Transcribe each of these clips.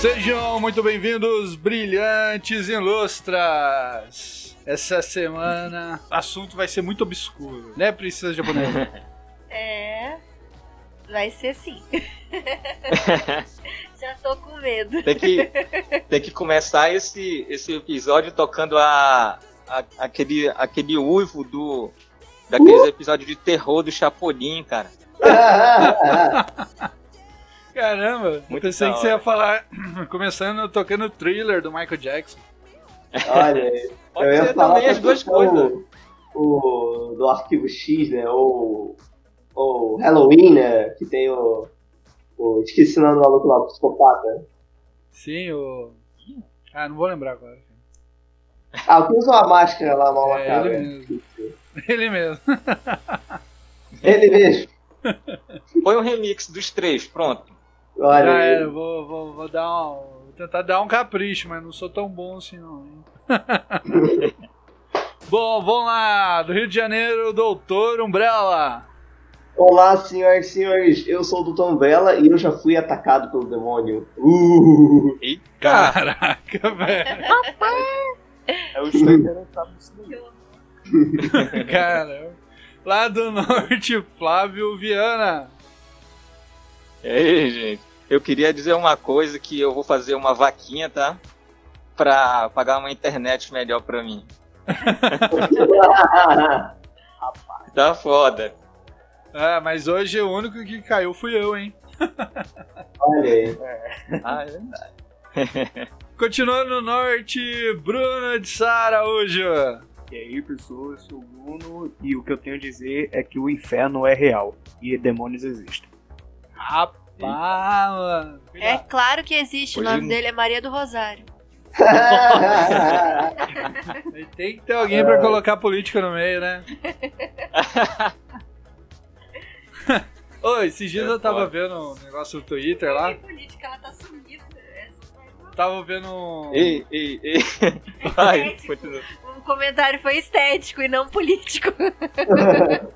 Sejam muito bem-vindos, brilhantes ilustras! Essa semana o assunto vai ser muito obscuro, né, princesa japonesa? É, vai ser sim. Já tô com medo. Tem que começar esse episódio tocando aquele uivo daqueles episódios de terror do Chapolin, cara. Caramba, muito pensei que você ia falar, começando tocando o Thriller do Michael Jackson. Olha, eu ia falar as duas coisas. O do Arquivo X, né, ou Halloween, né, que tem o esqueci o nome do maluco lá, o psicopata. Sim, o... Ah, não vou lembrar agora. Ah, o que usa uma máscara lá, mal na cara. Ele mesmo. Ele mesmo. Põe um remix dos três, pronto. Olha, vou tentar dar um capricho, mas não sou tão bom assim não. Bom, vamos lá. Do Rio de Janeiro, Doutor Umbrella. Olá, senhoras e senhores. Eu sou o Doutor Umbrella e eu já fui atacado pelo demônio. Caraca, velho. É o Snyder, tá muito. Caramba. Lá do norte, Flávio Viana. E aí, gente? Eu queria dizer uma coisa, que eu vou fazer uma vaquinha, tá? Pra pagar uma internet melhor pra mim. Tá foda. Ah, mas hoje o único que caiu fui eu, hein? Olha aí. Ah, é verdade. Continuando no norte, Bruno de Saraújo. E aí, pessoal, eu sou o Bruno e o que eu tenho a dizer é que o inferno é real e demônios existem. Rapaz, mano. É claro que existe, o nome dele é Maria do Rosário. Tem que ter alguém pra colocar política no meio, né? Oi, esses dias eu tava vendo um negócio no Twitter lá. Política, ela tá sumida. Tava vendo. Ei. Vai, continua. O comentário foi estético e não político.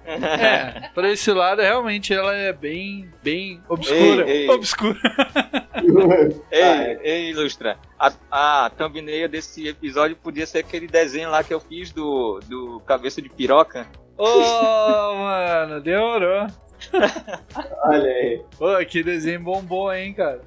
É, pra esse lado, realmente, ela é bem obscura. Obscura. Ei, ilustra. A thumbnail desse episódio podia ser aquele desenho lá que eu fiz do Cabeça de Piroca. Mano, demorou. Olha aí. Pô, que desenho bombou, hein, cara.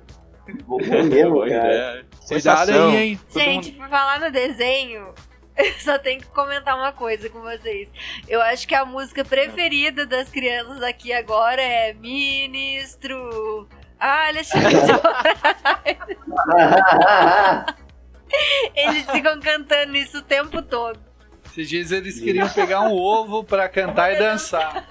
Bombou mesmo, cara. Cuidado aí, hein. Gente, pra falar no desenho... Eu só tenho que comentar uma coisa com vocês. Eu acho que a música preferida das crianças aqui agora é Ministro. Alexandre de Moraes. Eles ficam cantando isso o tempo todo. Esses dias eles queriam pegar um ovo pra cantar e dançar.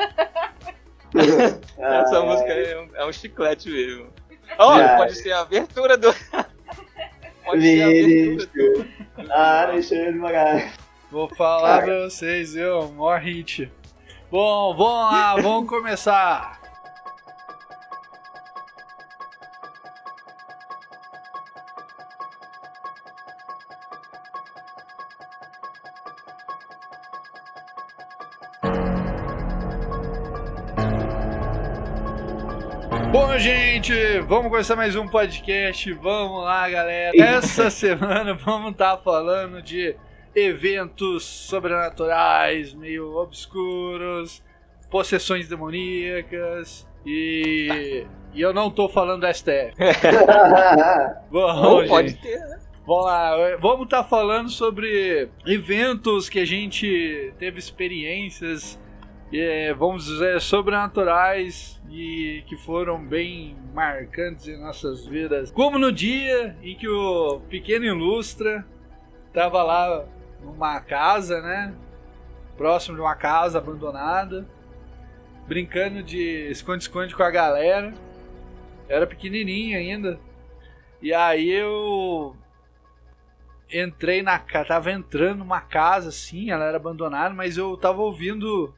Essa música é um chiclete mesmo. Olha, pode ser a abertura do... Pode ser a abertura do... Alexandre de Moraes. Vou falar pra vocês, eu maior hit. Bom, vamos lá, vamos começar. Bom, gente, vamos começar mais um podcast, vamos lá, galera. Essa semana vamos estar falando de eventos sobrenaturais, meio obscuros, possessões demoníacas e eu não tô falando da STF. Bom, gente, pode ter, né? Vamos lá, vamos estar falando sobre eventos que a gente teve experiências... vamos dizer, sobrenaturais e que foram bem marcantes em nossas vidas. Como no dia em que o pequeno ilustra estava lá numa casa, né? Próximo de uma casa abandonada, brincando de esconde-esconde com a galera. Eu era pequenininho ainda. E aí eu tava entrando numa casa assim, ela era abandonada, mas eu tava ouvindo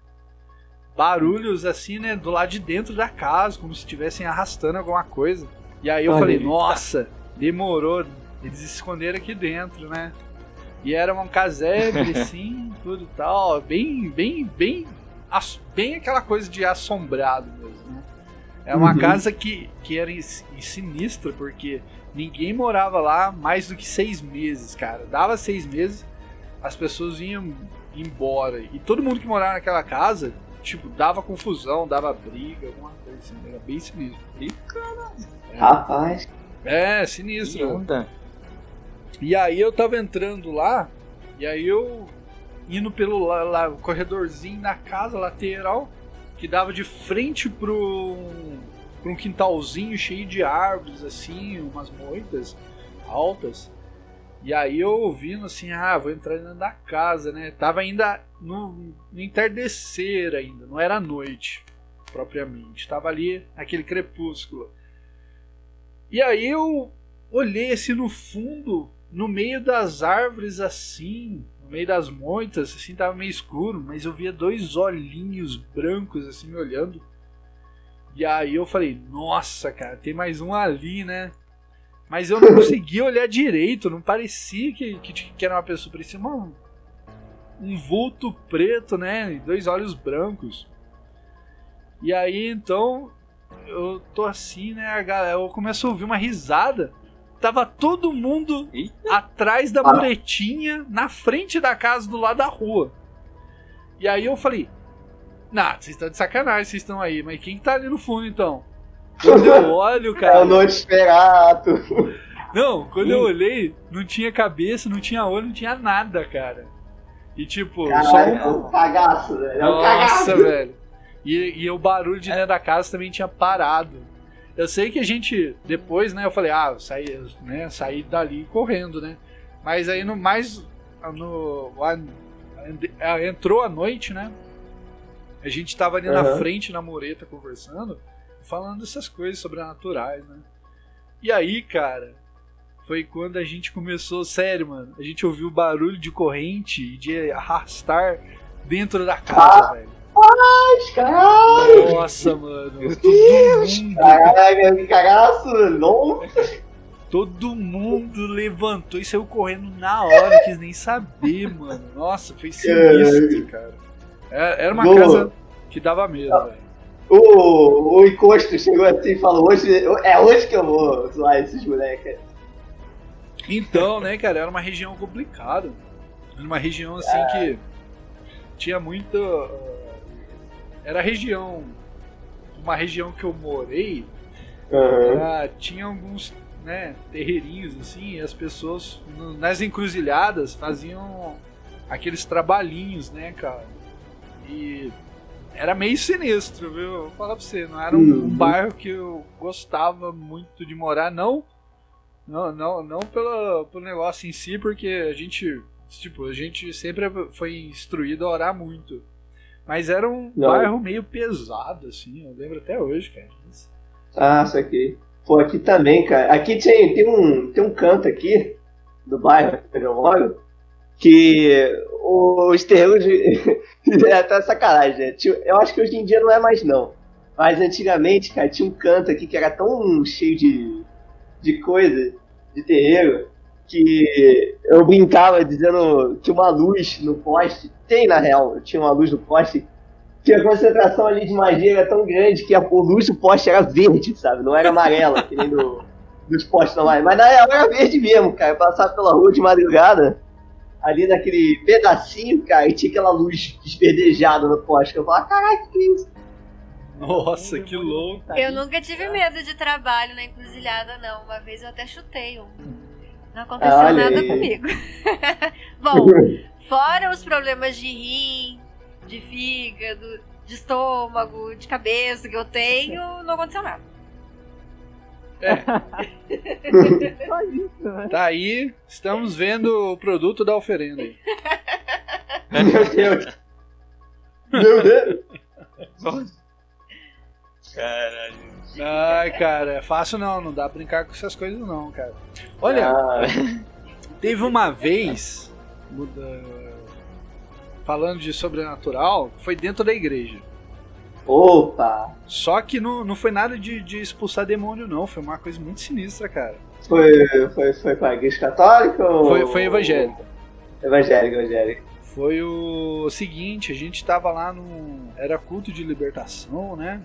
barulhos assim, né, do lado de dentro da casa, como se estivessem arrastando alguma coisa. E aí eu falei, nossa, demorou, eles esconderam aqui dentro, né? E era um casebre, assim, tudo e tal, bem aquela coisa de assombrado mesmo, né? É uma casa que era sinistra, porque ninguém morava lá mais do que 6 meses, cara. Dava 6 meses, as pessoas iam embora. E todo mundo que morava naquela casa, tipo, dava confusão, dava briga, alguma coisa assim. Era bem sinistro. E, caralho. Rapaz. É, sinistro. E aí eu tava entrando lá, e aí eu indo pelo lá, corredorzinho da casa lateral, que dava de frente pra um quintalzinho cheio de árvores, assim, umas moitas altas. E aí eu ouvindo assim, vou entrar dentro da casa, né? Tava ainda no entardecer ainda, não era noite, propriamente. Tava ali aquele crepúsculo. E aí eu olhei assim no fundo, no meio das árvores assim, no meio das moitas, assim, tava meio escuro, mas eu via 2 olhinhos brancos, assim, me olhando. E aí eu falei, nossa, cara, tem mais um ali, né? Mas eu não conseguia olhar direito, não parecia que era uma pessoa, parecia um vulto preto, né? E 2 olhos brancos. E aí, então, eu tô assim, né, a galera, eu começo a ouvir uma risada. Tava todo mundo atrás da muretinha, na frente da casa, do lado da rua. E aí eu falei, nah, vocês estão de sacanagem, vocês estão aí, mas quem que tá ali no fundo, então? Quando eu olho, cara... É o Nosferatu. Não, quando eu olhei, não tinha cabeça, não tinha olho, não tinha nada, cara. E tipo... Caralho, é um cagaço, velho. Nossa, velho. E o barulho de dentro da casa também tinha parado. Eu sei que a gente, depois, né, eu falei, eu saí, né, dali correndo, né. Mas aí no mais... entrou a noite, né. A gente tava ali na frente, na mureta, conversando, falando essas coisas sobrenaturais, né? E aí, cara, foi quando a gente começou, sério, mano, a gente ouviu barulho de corrente e de arrastar dentro da casa, velho. Ai, caralho! Nossa, mano. Meu Deus! Caralho, que cagaço! Todo mundo levantou e saiu correndo na hora, não quis nem saber, mano. Nossa, foi sinistro, cara. Era uma casa que dava medo, velho. O encosto chegou assim e falou, hoje que eu vou zoar esses moleques. Então, né, cara, era uma região complicada. Era uma região assim que tinha muito... Era região... Uma região que eu morei, tinha alguns, né, terreirinhos assim, e as pessoas nas encruzilhadas faziam aqueles trabalhinhos, né, cara. E... Era meio sinistro, viu? Vou falar pra você, não era um bairro que eu gostava muito de morar, não pelo negócio em si, porque a gente sempre foi instruído a orar muito. Mas era bairro meio pesado, assim, eu lembro até hoje, cara. Isso aqui. Pô, aqui também, cara. Aqui tem um canto aqui, do bairro que eu moro, que... Os terrenos é até sacanagem, né? Eu acho que hoje em dia não é mais não. Mas antigamente, cara, tinha um canto aqui que era tão cheio de coisa, de terreiro, que eu brincava dizendo que uma luz no poste, tinha uma luz no poste, que a concentração ali de magia era tão grande que a luz do poste era verde, sabe? Não era amarela, que nem dos postes normais. Mas na real era verde mesmo, cara. Eu passava pela rua de madrugada, ali naquele pedacinho, cara, e tinha aquela luz esverdejada no poste. Eu falava, caraca, que isso? Nossa, que louco. Eu nunca tive medo de trabalho na encruzilhada, não. Uma vez eu até chutei um. Não aconteceu nada comigo. Bom, fora os problemas de rim, de fígado, de estômago, de cabeça que eu tenho, não aconteceu nada. Só isso, né? Tá aí, estamos vendo o produto da oferenda aí. Meu Deus. Meu Deus. Caralho. Ai, cara, é fácil não dá pra brincar com essas coisas não, cara. Olha, teve uma vez, falando de sobrenatural, foi dentro da igreja. Opa! Só que não foi nada de expulsar demônio, não. Foi uma coisa muito sinistra, cara. Foi pra igreja católica ou... Foi evangélica. Evangélica. Foi o seguinte, a gente tava lá no... Era culto de libertação, né?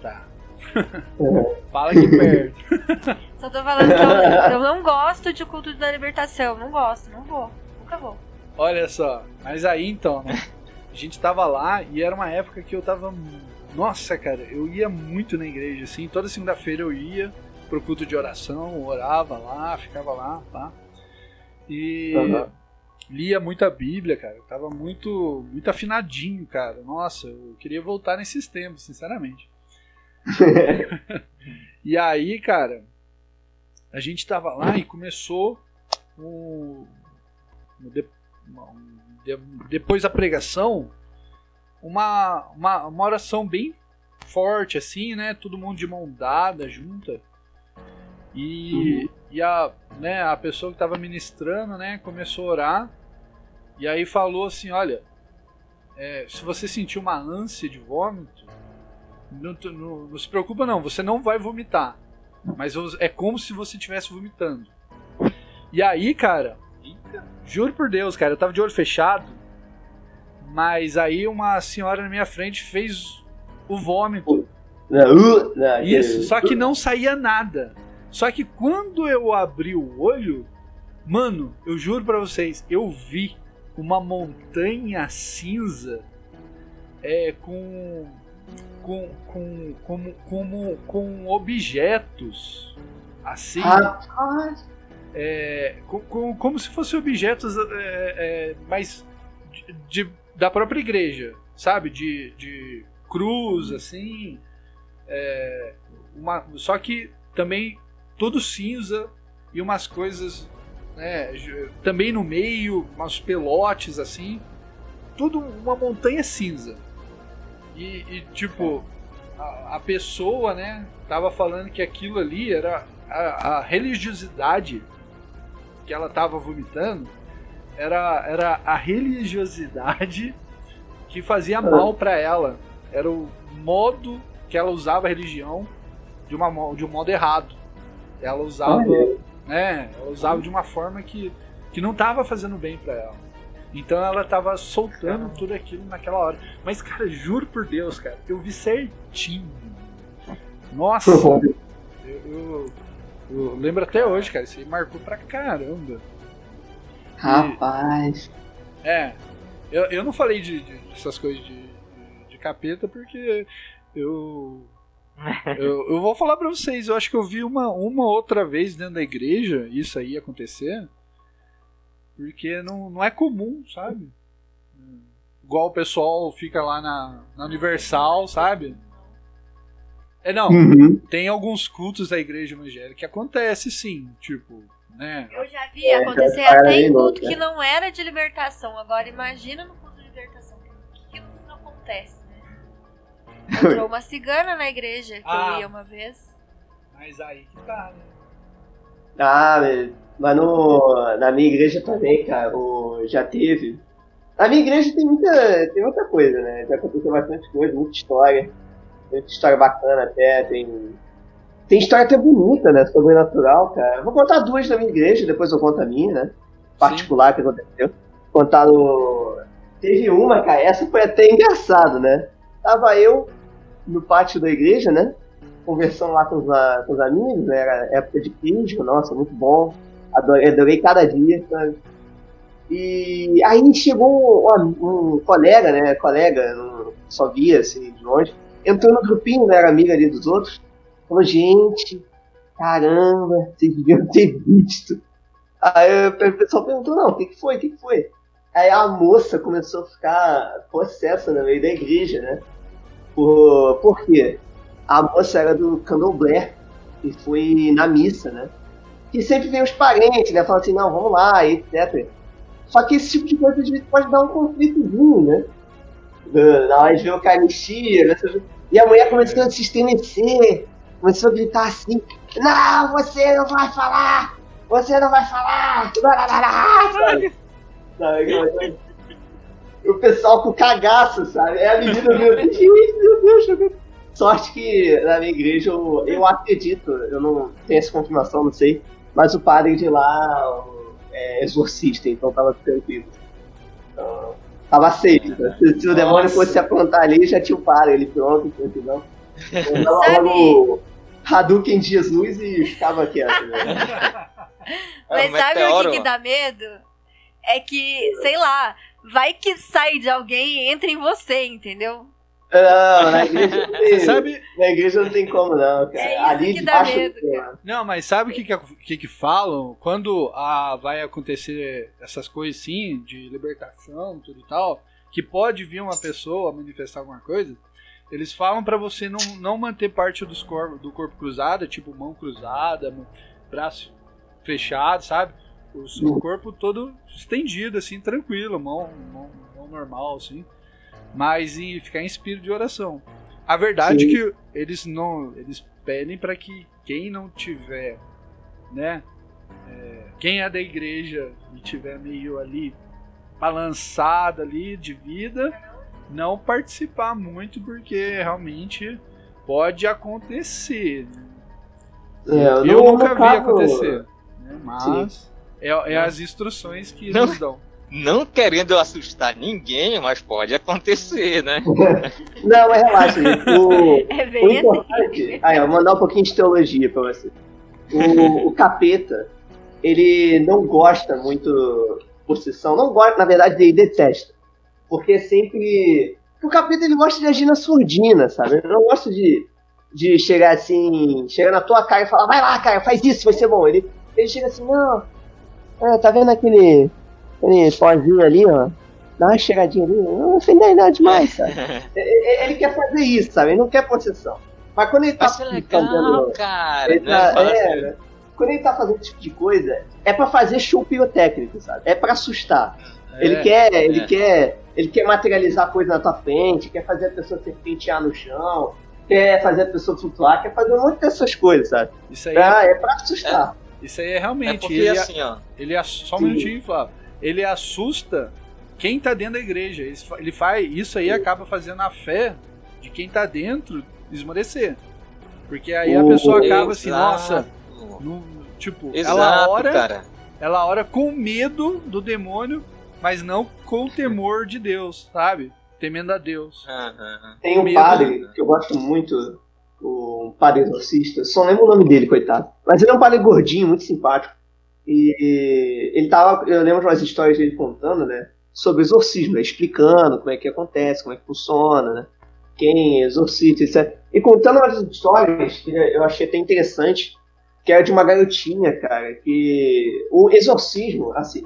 Tá. Fala aqui perto. Só tô falando que eu não gosto de culto da libertação. Não gosto, não vou. Nunca vou. Olha só. Mas aí então, né? A gente tava lá e era uma época que eu tava... Nossa, cara, eu ia muito na igreja, assim. Toda segunda-feira eu ia pro culto de oração, orava lá, ficava lá, pá. E lia muita Bíblia, cara. Eu tava muito afinadinho, cara. Nossa, eu queria voltar nesses tempos, sinceramente. E aí, cara, a gente tava lá e começou depois da pregação uma oração bem forte, assim, né? Todo mundo de mão dada, junta. E a pessoa que estava ministrando, né, começou a orar e aí falou assim, olha, se você sentir uma ânsia de vômito, não se preocupa não, você não vai vomitar, mas é como se você estivesse vomitando. E aí, cara, juro por Deus, cara, eu tava de olho fechado, mas aí uma senhora na minha frente fez o vômito. Isso, só que não saía nada. Só que quando eu abri o olho, mano, eu juro pra vocês, eu vi uma montanha cinza com objetos, assim, como se fossem objetos, mas da própria igreja, sabe, de cruz, assim, só que também... Todo cinza e umas coisas, né, também no meio, umas pelotes assim, tudo uma montanha cinza. E tipo, a pessoa, né, tava falando que aquilo ali era a religiosidade que ela tava vomitando, era a religiosidade que fazia mal pra ela. Era o modo que ela usava a religião de um modo errado. Ela usava, ela usava de uma forma que não estava fazendo bem para ela. Então ela estava soltando tudo aquilo naquela hora. Mas, cara, juro por Deus, cara, eu vi certinho. Nossa, eu lembro até hoje, cara, isso aí marcou pra caramba. E, rapaz. Eu não falei dessas coisas de capeta porque eu... Eu vou falar pra vocês, eu acho que eu vi uma outra vez dentro da igreja isso aí acontecer, porque não é comum, sabe? Igual o pessoal fica lá na Universal, sabe? Tem alguns cultos da igreja evangélica que acontece sim, tipo, né? Eu já vi acontecer até em culto que não era de libertação, agora imagina no culto de libertação, o que não acontece? Entrou uma cigana na igreja que eu ia uma vez. Mas aí que tá, né? Mas na minha igreja também, cara, já teve. Na minha igreja tem muita coisa, né? Já aconteceu bastante coisa, muita história bacana até, tem história até bonita, né? Sobrenatural, cara. Eu vou contar duas da minha igreja, depois eu conto a minha, né? Particular. Sim. Que aconteceu. Contar no... Teve uma, cara, essa foi até engraçado, né? Tava eu no pátio da igreja, né? Conversando lá com os amigos, né? Era época de crítico, nossa, muito bom. Adorei cada dia, sabe? E aí chegou um colega, né? Só via assim de longe. Entrou no grupinho, né? Era amigo ali dos outros. Falou, gente, caramba, vocês deviam ter visto. Aí o pessoal perguntou, não, o que foi? Aí a moça começou a ficar possessa no meio da igreja, né? Por quê? A moça era do Candomblé e foi na missa, né? E sempre vem os parentes, né? Falam assim, não, vamos lá, etc. Só que esse tipo de coisa às vezes pode dar um conflitozinho, né? Na hora de ver o caristia, né? E a mulher começou a se estremecer, começou a gritar assim, não, você não vai falar! Sabe? Eu pessoal com cagaço, sabe? É a menina, meu Deus, sorte que na minha igreja, eu acredito, eu não tenho essa confirmação, não sei, mas o padre de lá é exorcista, então tava tranquilo. Então, tava safe, né? Se o demônio fosse se aprontar ali, já tinha o padre, ele pronto, entendeu? Eu tava no Hadouken de Jesus e ficava quieto, né? Mas sabe o que dá medo? É que, sei lá, vai que sai de alguém e entra em você, entendeu? Não, na igreja não tem, sabe? Na igreja não tem como não, cara. É ali que dá medo, cara. Não, mas sabe o que falam? Quando vai acontecer essas coisas assim, de libertação, tudo e tal, que pode vir uma pessoa manifestar alguma coisa, eles falam pra você não manter parte do corpo cruzado, tipo mão cruzada, braço fechado, sabe? O seu corpo todo estendido, assim, tranquilo, mão normal, assim. Mas em ficar em espírito de oração. A verdade é que eles pedem para que quem não tiver, né? Quem é da igreja e tiver meio ali balançado ali de vida, não participar muito, porque realmente pode acontecer. Eu nunca vi acontecer, né? Mas é as instruções que eles dão. Não querendo assustar ninguém, mas pode acontecer, né? Não, mas relaxa, gente. O importante... Aí, eu vou mandar um pouquinho de teologia pra você. O capeta, ele não gosta muito de possessão. Não gosta, na verdade, ele detesta. Porque sempre... O capeta, ele gosta de agir na surdina, sabe? Ele não gosta de chegar assim... Chegar na tua cara e falar, vai lá, cara, faz isso, vai ser bom. Ele chega assim, não... tá vendo aquele... Ele pozinho ali, ó, dá uma chegadinha ali, não sei nem nada demais, sabe? Ele quer fazer isso, sabe? Ele não quer possessão. Mas quando ele tá fazendo, cara, ele tá, quando ele tá fazendo esse tipo de coisa, é pra fazer show pirotécnico, sabe? É pra assustar. Ele quer materializar coisa na tua frente, quer fazer a pessoa se pentear no chão, quer fazer a pessoa flutuar, quer fazer um monte dessas coisas, sabe? Isso aí é pra assustar. Isso aí é realmente. Porque ele assim, ó. Só um minutinho, Flávio. Ele assusta quem tá dentro da igreja. Ele faz isso aí, acaba fazendo a fé de quem tá dentro esmorecer. Porque aí a pessoa acaba assim, nossa, tipo, exato, ela ora com medo do demônio, mas não com o temor de Deus, sabe? Temendo a Deus. Tem um padre que eu gosto muito, um padre exorcista, só lembro o nome dele, coitado. Mas ele é um padre gordinho, muito simpático. E ele tava, eu lembro de umas histórias dele contando, né, sobre exorcismo, né, explicando como é que acontece, como é que funciona, né, quem exorcita, etc. E contando umas histórias que eu achei até interessante, que era de uma garotinha, cara, que o exorcismo, assim,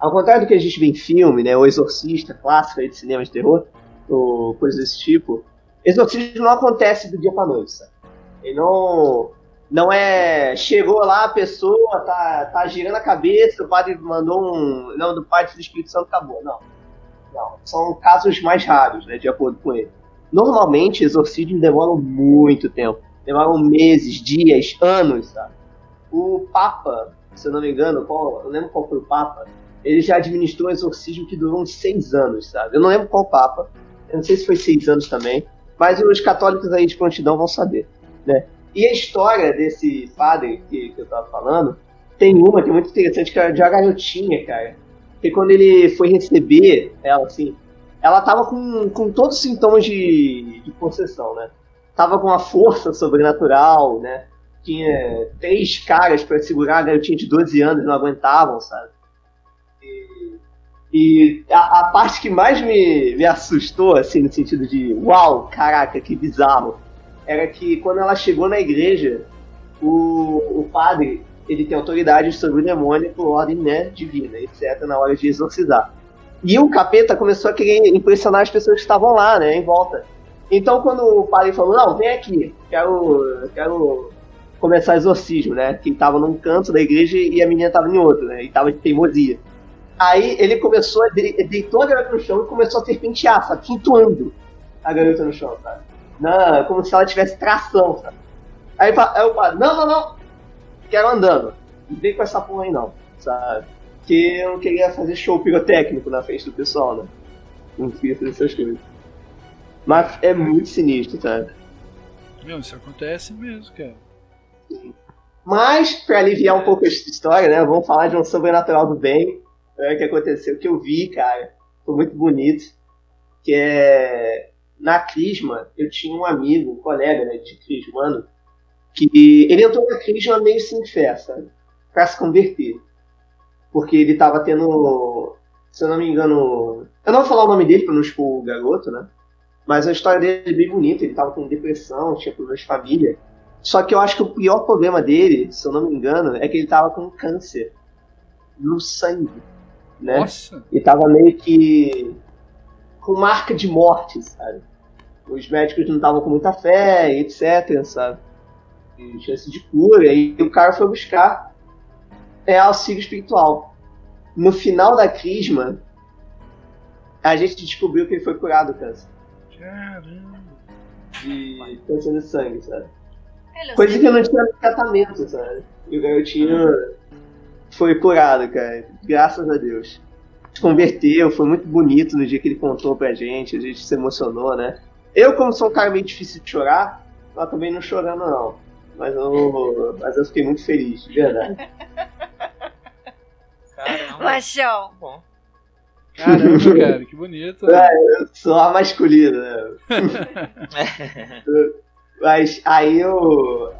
ao contrário do que a gente vê em filme, né, o exorcista clássico aí de cinema de terror, ou coisa desse tipo, exorcismo não acontece do dia pra noite, sabe? Ele não é, chegou lá a pessoa, tá girando a cabeça, o padre mandou um, não, do Padre do Espírito Santo, acabou, não, são casos mais raros, né, de acordo com ele. Normalmente, exorcismos demoram muito tempo, demoram meses, dias, anos, sabe? O Papa, se eu não me engano, eu lembro qual foi o Papa, ele já administrou um exorcismo que durou uns 6 anos, sabe? Eu não lembro qual Papa, eu não sei se foi 6 anos também, mas os católicos aí de prontidão vão saber, né? E a história desse padre que eu tava falando, tem muito interessante, que era de uma garotinha, cara. Que quando ele foi receber ela, assim, ela tava com todos os sintomas de possessão, né? Tava com uma força sobrenatural, né? Tinha 3 caras pra segurar a garotinha de 12 anos, não aguentavam, sabe? E a parte que mais me assustou, assim, no sentido de, uau, caraca, que bizarro, era que quando ela chegou na igreja, o padre, ele tem autoridade sobre o demônio por ordem, né, divina, etc, na hora de exorcizar. E o capeta começou a querer impressionar as pessoas que estavam lá, né, em volta. Então quando o padre falou, não, vem aqui, quero começar exorcismo, né, que estava num canto da igreja e a menina estava em outro, né, e estava de teimosia. Aí ele começou, deitou a garota no chão e começou a serpentear, sabe, flutuando a garota no chão, sabe? Não, como se ela tivesse tração, sabe? Aí eu falo, não, quero andando. Não vem com essa porra aí não, sabe? Porque eu não queria fazer show pirotécnico na frente do pessoal, né? Não esqueça dessas coisas. Mas é muito sinistro, sabe? Meu, isso acontece mesmo, cara. Mas, pra aliviar um pouco a história, né? Vamos falar de um sobrenatural do bem. É o que aconteceu, que eu vi, cara. Foi muito bonito. Que é... Na Crisma, eu tinha um amigo, um colega, né, de crismano, que ele entrou na Crisma meio sem fé, sabe? Pra se converter. Porque ele tava tendo... Se eu não me engano... Eu não vou falar o nome dele pra não expor o garoto, né? Mas a história dele é bem bonita. Ele tava com depressão, tinha problemas de família. Só que eu acho que o pior problema dele, se eu não me engano, é que ele tava com câncer no sangue, né? Nossa. E tava meio que com marca de morte, sabe? Os médicos não estavam com muita fé, etc, sabe? E chance de cura. E o cara foi buscar auxílio espiritual. No final da Crisma, a gente descobriu que ele foi curado do câncer. Caramba! De câncer no sangue, sabe? Coisa que eu não tinha no tratamento, sabe? E o garotinho foi curado, cara. Graças a Deus. Se converteu, foi muito bonito no dia que ele contou pra gente. A gente se emocionou, né? Eu, como sou um cara meio difícil de chorar, eu também não chorando, não. Mas eu fiquei muito feliz, de verdade. Caramba. Machão. Bom. Caramba, cara, que bonito. Né? É, eu sou a masculina, né? Mas aí eu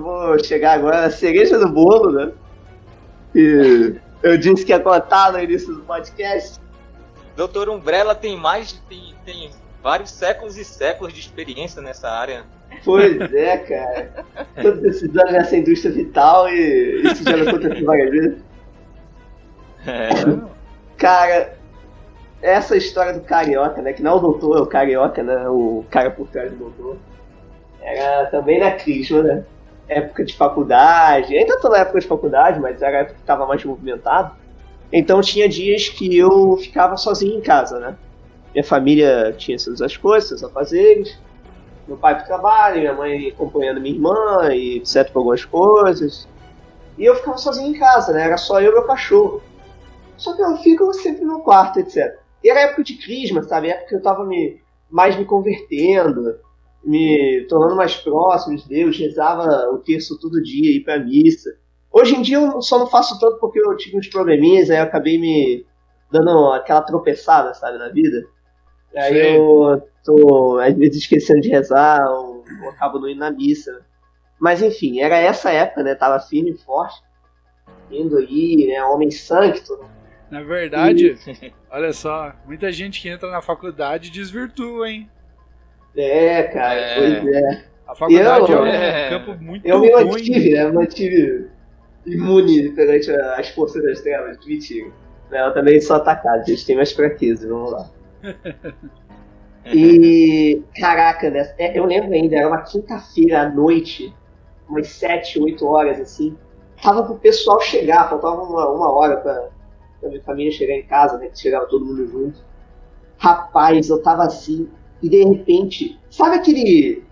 vou chegar agora na cereja do bolo, né? E eu disse que ia contar no início do podcast. Doutor Umbrella tem vários séculos e séculos de experiência nessa área. Pois é, cara. Todos esses anos nessa indústria vital e isso já não aconteceu várias vezes. É. Cara, essa história do carioca, né? Que não é o doutor, é o carioca, né? O cara por trás do doutor. Era também na Crisma, né? Época de faculdade, ainda tô na época de faculdade, mas era a época que tava mais movimentado. Então tinha dias que eu ficava sozinho em casa, né? Minha família tinha suas coisas, seus afazeres. Meu pai pro trabalho, minha mãe acompanhando minha irmã, e etc, por algumas coisas. E eu ficava sozinho em casa, né? Era só eu e meu cachorro. Só que eu fico sempre no quarto, etc. E era época de Crisma, sabe? Época que eu tava mais me convertendo, me tornando mais próximo de Deus, rezava o terço todo dia, ia pra missa. Hoje em dia eu só não faço tanto porque eu tive uns probleminhas, aí eu acabei me dando aquela tropeçada, sabe, na vida. Aí sim, eu tô, às vezes, esquecendo de rezar, ou acabo não indo na missa. Mas, enfim, era essa época, né, tava firme e forte, indo aí, né, homem santo. Na verdade, olha só, muita gente que entra na faculdade desvirtua, hein? É, cara, pois é. A faculdade é um campo muito ruim. Eu me mantive, né? Mantive imune perante as forças das trevas, mentira. Eu também sou atacado, a gente tem mais fraqueza, vamos lá. E, caraca, né? Eu lembro ainda, era uma quinta-feira à noite, umas 7, 8 horas, assim. Tava pro pessoal chegar, faltava uma hora pra minha família chegar em casa, né? Que chegava todo mundo junto. Rapaz, eu tava assim... E de repente, sabe aquele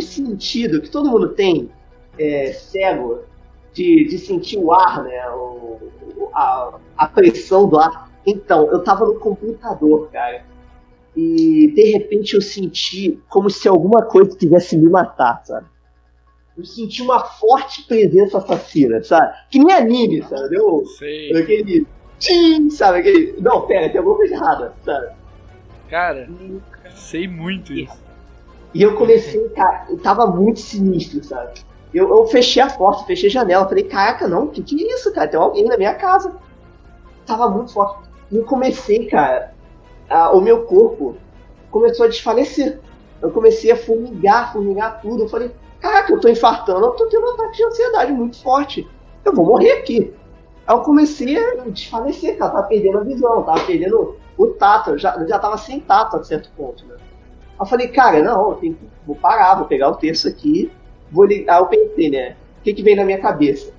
sentido que todo mundo tem, cego, de sentir o ar, né? A pressão do ar. Então, eu tava no computador, cara, e de repente eu senti como se alguma coisa quisesse me matar, sabe? Eu senti uma forte presença assassina, sabe? Que nem anime, sabe? Deu aquele tchim, sabe? Aquele... Não, pera, tem alguma coisa errada, sabe? Cara, sei muito isso. E eu comecei, cara, eu tava muito sinistro, sabe? Eu fechei a porta, fechei a janela, falei, caraca, não, que é isso, cara? Tem alguém na minha casa. Tava muito forte. E eu comecei, cara, o meu corpo começou a desfalecer. Eu comecei a formigar tudo. Eu falei, caraca, eu tô infartando, eu tô tendo um ataque de ansiedade muito forte. Eu vou morrer aqui. Aí eu comecei a desfalecer, cara, tava perdendo a visão, tava perdendo o tato, eu já tava sem tato a certo ponto, né? Aí eu falei, cara, não, vou parar, vou pegar o terço aqui, vou ligar. Aí eu pensei, né, o que veio na minha cabeça?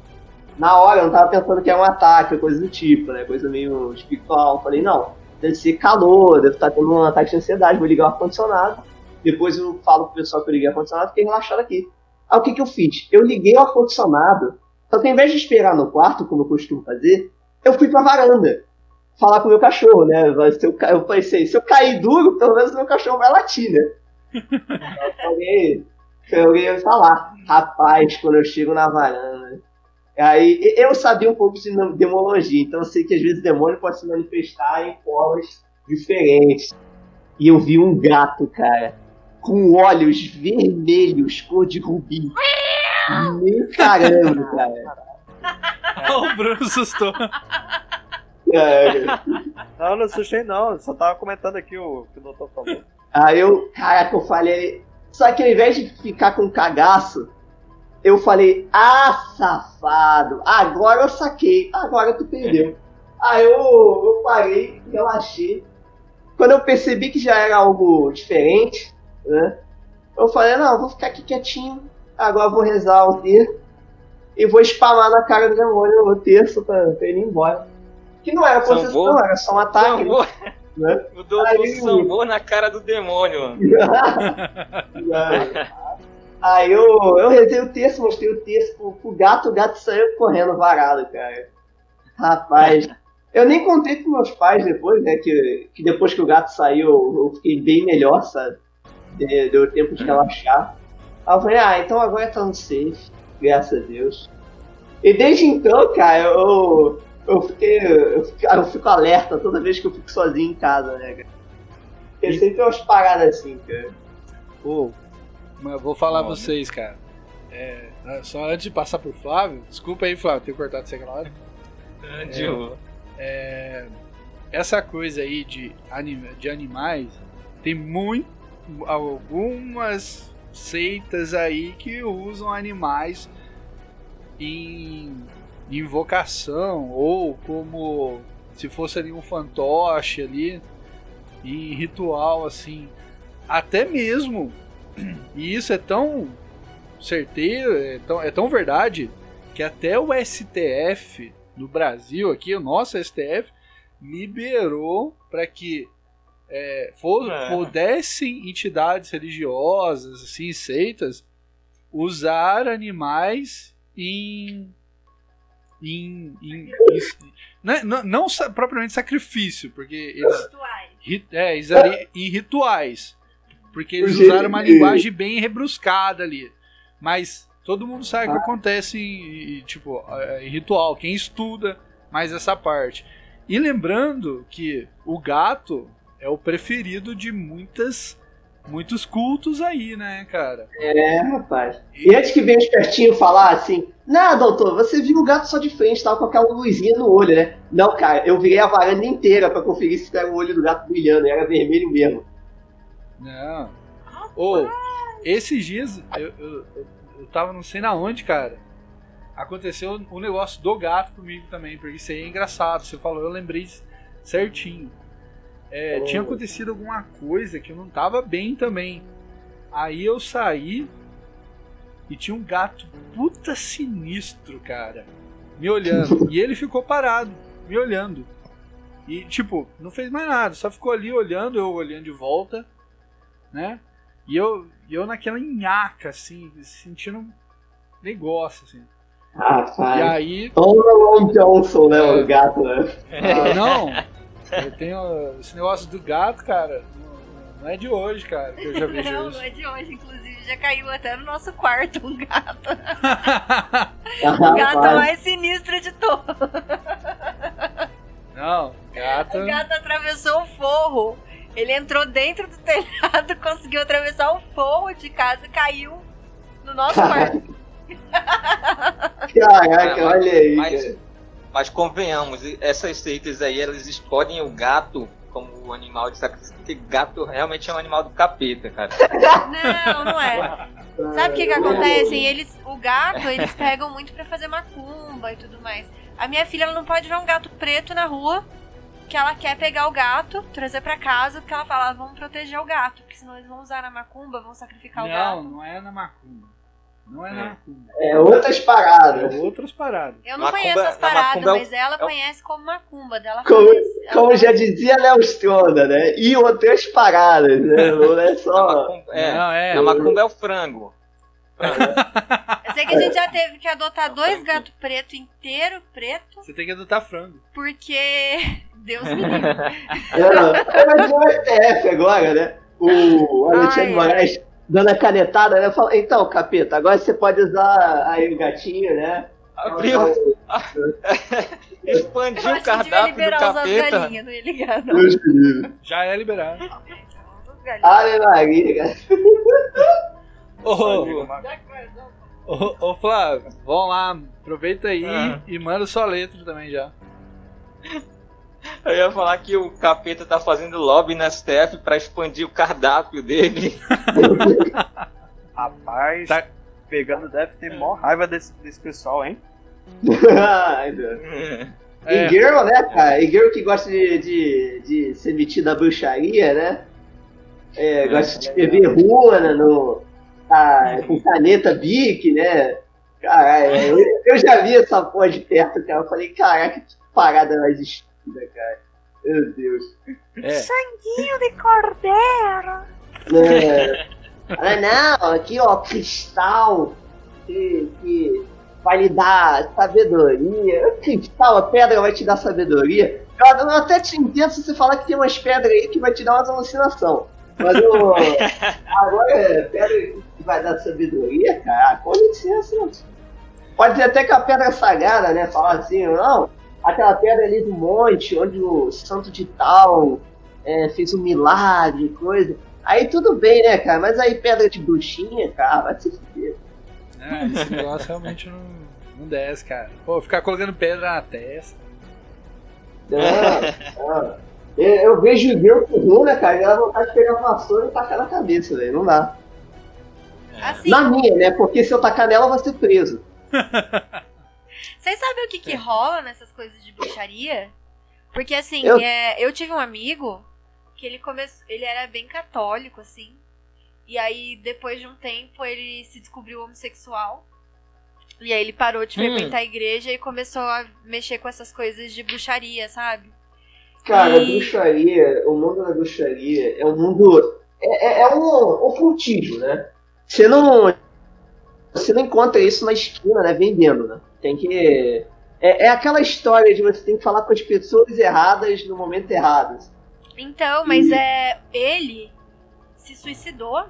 Na hora eu não tava pensando que era um ataque, coisa do tipo, né, coisa meio espiritual. Eu falei, não, deve ser calor, deve estar tendo um ataque de ansiedade, vou ligar o ar-condicionado, depois eu falo pro pessoal que eu liguei o ar-condicionado, fiquei relaxado aqui. Aí o que eu fiz? Eu liguei o ar-condicionado, só que ao invés de esperar no quarto, como eu costumo fazer, eu fui pra varanda. falar com o meu cachorro, né? Mas eu pensei, se eu cair duro, pelo menos meu cachorro vai latir, né? Alguém ia falar. Rapaz, quando eu chego na varanda... Aí, eu sabia um pouco de demologia, então eu sei que às vezes o demônio pode se manifestar em formas diferentes. E eu vi um gato, cara, com olhos vermelhos, cor de rubi. Meio caramba, cara. O Bruno assustou. Não, não assustei não, eu só tava comentando aqui o que o doutor falou. Aí eu, caraca, eu falei... Só que ao invés de ficar com cagaço, eu falei, ah, safado, agora eu saquei, agora tu perdeu. Aí eu parei, relaxei. Quando eu percebi que já era algo diferente, né, eu falei, não, eu vou ficar aqui quietinho, agora eu vou rezar o terço e vou spamar na cara do demônio no terço pra ele ir embora. Que não era possessão, era só um ataque. Né? O doutor sambou na cara do demônio. Aí eu rezei o texto, mostrei o texto pro gato, o gato saiu correndo varado, cara. Rapaz, eu nem contei pros meus pais depois, né, que depois que o gato saiu, eu fiquei bem melhor, sabe? Deu tempo de relaxar. Aí eu falei, ah, então agora tá no safe, graças a Deus. E desde então, cara, eu fico alerta toda vez que eu fico sozinho em casa, né, cara? Porque sempre umas paradas assim, cara. Pô. Mas vou falar a vocês, cara. É, só antes de passar pro Flávio, desculpa aí, Flávio, ter cortado você aquela hora. Essa coisa aí de animais, tem algumas seitas aí que usam animais em invocação ou como se fosse ali um fantoche ali, em ritual assim, até mesmo. E isso é tão certeiro, é tão verdade, que até o STF no Brasil, aqui, o nosso STF, liberou para que pudessem entidades religiosas, assim, seitas, usar animais não propriamente sacrifício, porque em rituais. Porque eles usaram uma linguagem bem rebruscada ali. Mas todo mundo sabe o que acontece em ritual. Quem estuda mais essa parte. E lembrando que o gato é o preferido de muitos cultos aí, né, cara? É, rapaz. E antes que venha os pertinhos falar assim... Não, doutor, você viu o gato só de frente, tava com aquela luzinha no olho, né? Não, cara, eu virei a varanda inteira pra conferir se era o olho do gato brilhando. Era vermelho mesmo. Não. Ou, esses dias eu tava não sei na onde, cara. Aconteceu um negócio do gato comigo também, porque isso aí é engraçado. Você falou, eu lembrei certinho. Tinha acontecido alguma coisa que eu não tava bem também. Aí eu saí e tinha um gato puta sinistro, cara, me olhando. E ele ficou parado, me olhando. E tipo, não fez mais nada, só ficou ali olhando, eu olhando de volta, né? E eu naquela nhaca, assim, sentindo um negócio, assim. E aí... Tom Johnson, né? O gato, né? Não, eu tenho esse negócio do gato, cara, não é de hoje, cara, que eu já vejo isso. Não é de hoje, inclusive, já caiu até no nosso quarto um gato. O gato mais sinistro de todos. Não, gato... O gato atravessou o forro. Ele entrou dentro do telhado, conseguiu atravessar o forro de casa e caiu no nosso quarto. Caraca, olha aí. Mas convenhamos, essas seitas aí, elas escolhem o gato como animal de sacrifício, porque gato realmente é um animal do capeta, cara. Não, não é. Sabe o que acontece? O gato, eles pegam muito pra fazer macumba e tudo mais. A minha filha, ela não pode ver um gato preto na rua, que ela quer pegar o gato, trazer pra casa, porque ela fala, vamos proteger o gato, porque senão eles vão usar na macumba, vão sacrificar o gato. Não, não é na macumba. Não é na macumba. É outras paradas. Eu não conheço as paradas, mas ela conhece como macumba. Como já dizia Léo Stronda, né? E outras paradas, né? Não é só... A macumba é o frango. Sei que a gente já teve que adotar dois gatos pretos, inteiro preto. Você tem que adotar frango. Porque... Deus me livre. É, mas o STF agora, né? O Alexandre Moraes dando a canetada, né? Fala, então, capeta, agora você pode usar aí o gatinho, né? Abriu. Expandiu o cardápio do capeta. Acho que devia liberar usar as galinhas, não ia ligar, não. Deus me livre. Já é liberado. Ave Maria. Ô, Flávio, vamos lá. Aproveita aí e manda sua letra também já. Eu ia falar que o capeta tá fazendo lobby na STF pra expandir o cardápio dele. Rapaz, tá pegando, deve ter mó raiva desse pessoal, hein? Ai, Deus. E girl, né, cara? E girl que gosta de ser metida à bruxaria, né? É, gosta de escrever runa com caneta Bic, né? Caralho, eu já vi essa porra de perto, cara. Eu falei, caraca, que parada mais estranha. Cara. Meu Deus. Sanguinho de cordeiro. É. Ah, não, aqui ó, cristal que vai lhe dar sabedoria. Cristal, a pedra vai te dar sabedoria. Eu até te entendo se você falar que tem umas pedras aí que vai te dar umas alucinação. Mas agora, pedra que vai dar sabedoria, cara, com licença. Pode ser até que a pedra sagrada, né? Falar assim, não. Aquela pedra ali do monte, onde o santo de tal fez um milagre, coisa. Aí tudo bem, né, cara? Mas aí pedra de bruxinha, cara, vai se fuder. É, esse negócio realmente não desce, cara. Pô, ficar colocando pedra na testa. Não. Eu vejo o Deus com runa, cara, e ela vontade de pegar a vassoura e tacar na cabeça, velho. Não dá. Assim... Na minha, né? Porque se eu tacar nela, eu vou ser preso. Vocês sabem o que rola nessas coisas de bruxaria? Porque, assim, eu tive um amigo que ele era bem católico, assim. E aí, depois de um tempo, ele se descobriu homossexual. E aí ele parou de frequentar a igreja e começou a mexer com essas coisas de bruxaria, sabe? Cara, a bruxaria, o mundo da bruxaria é um mundo... É um ocultismo, né? Você não encontra isso na esquina, né? Vendendo, né? Tem que... É aquela história de você tem que falar com as pessoas erradas no momento errado. Então, mas ele se suicidou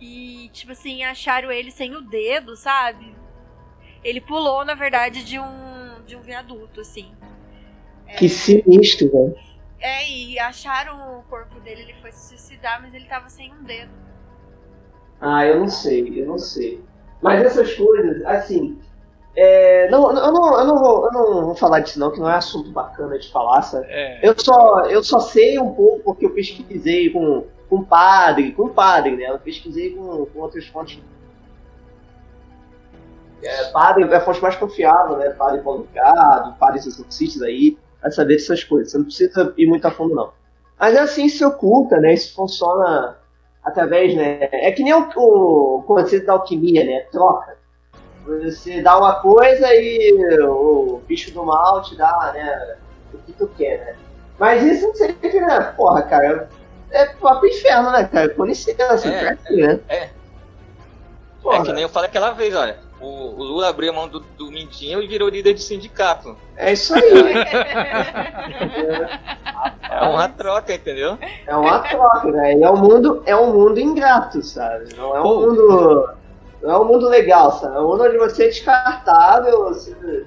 e, tipo assim, acharam ele sem o dedo, sabe? Ele pulou, na verdade, de um viaduto, assim. Que sinistro, velho. E acharam o corpo dele, ele foi se suicidar, mas ele tava sem um dedo. Ah, eu não sei. Mas essas coisas, assim... Eu não vou falar disso não, que não é assunto bacana de falar, sabe? Eu só sei um pouco porque eu pesquisei com padre, né? Eu pesquisei com outras fontes. Padre é a fonte mais confiável, né? Padre publicado, padres exorcistas aí, pra saber dessas coisas. Você não precisa ir muito a fundo, não. Mas é assim, se oculta, né? Isso funciona através, né? É que nem o conceito da alquimia, né? Troca. Você dá uma coisa e o bicho do mal te dá, né, o que tu quer, né? Mas isso não seria, né? Porra, cara, é pro inferno, né, cara? Com licença, né? É que nem eu falei aquela vez, olha. O Lula abriu a mão do Mindinho e virou líder de sindicato. É isso aí. É uma troca, entendeu? É uma troca, né? E é um mundo ingrato, sabe? Não é um mundo... Não é um mundo legal, sabe? É um mundo onde você é descartável, você...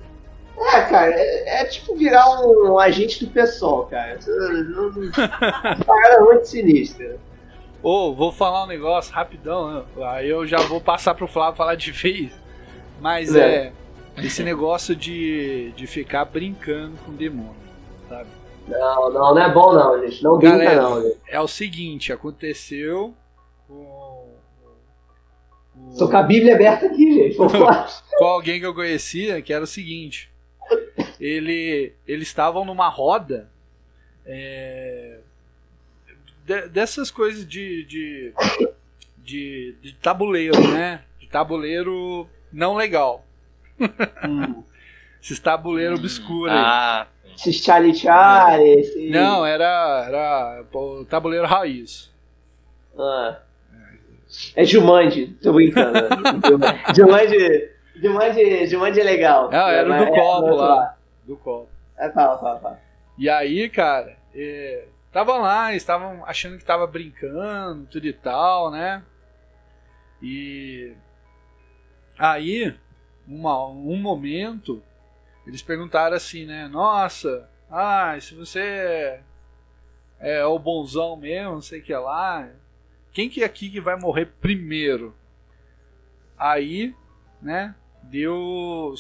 É, cara, é tipo virar um agente do pessoal, cara. Parada muito sinistra. Vou falar um negócio rapidão, né? Aí eu já vou passar pro Flávio falar de vez. Mas esse negócio de ficar brincando com o demônio, sabe? Não é bom não, gente. Não brinca, galera, não, gente. É o seguinte, aconteceu com... Tô com a Bíblia aberta aqui, gente. Com alguém que eu conhecia, que era o seguinte. Eles estavam numa roda dessas coisas de tabuleiro, né? De tabuleiro não legal. Esses tabuleiro obscuro aí. Esses tchali-tchali. Não, era o tabuleiro raiz. É Jumanji, tô brincando. Jumanji Jumanji é legal. Ah, era do copo lá. Do copo. É, fala. E aí, cara, tava lá, eles estavam achando que tava brincando, tudo e tal, né? E aí, um momento, eles perguntaram assim, né? Nossa, se você é o bonzão mesmo, não sei o que lá, quem que é aqui que vai morrer primeiro? Aí, né, deu...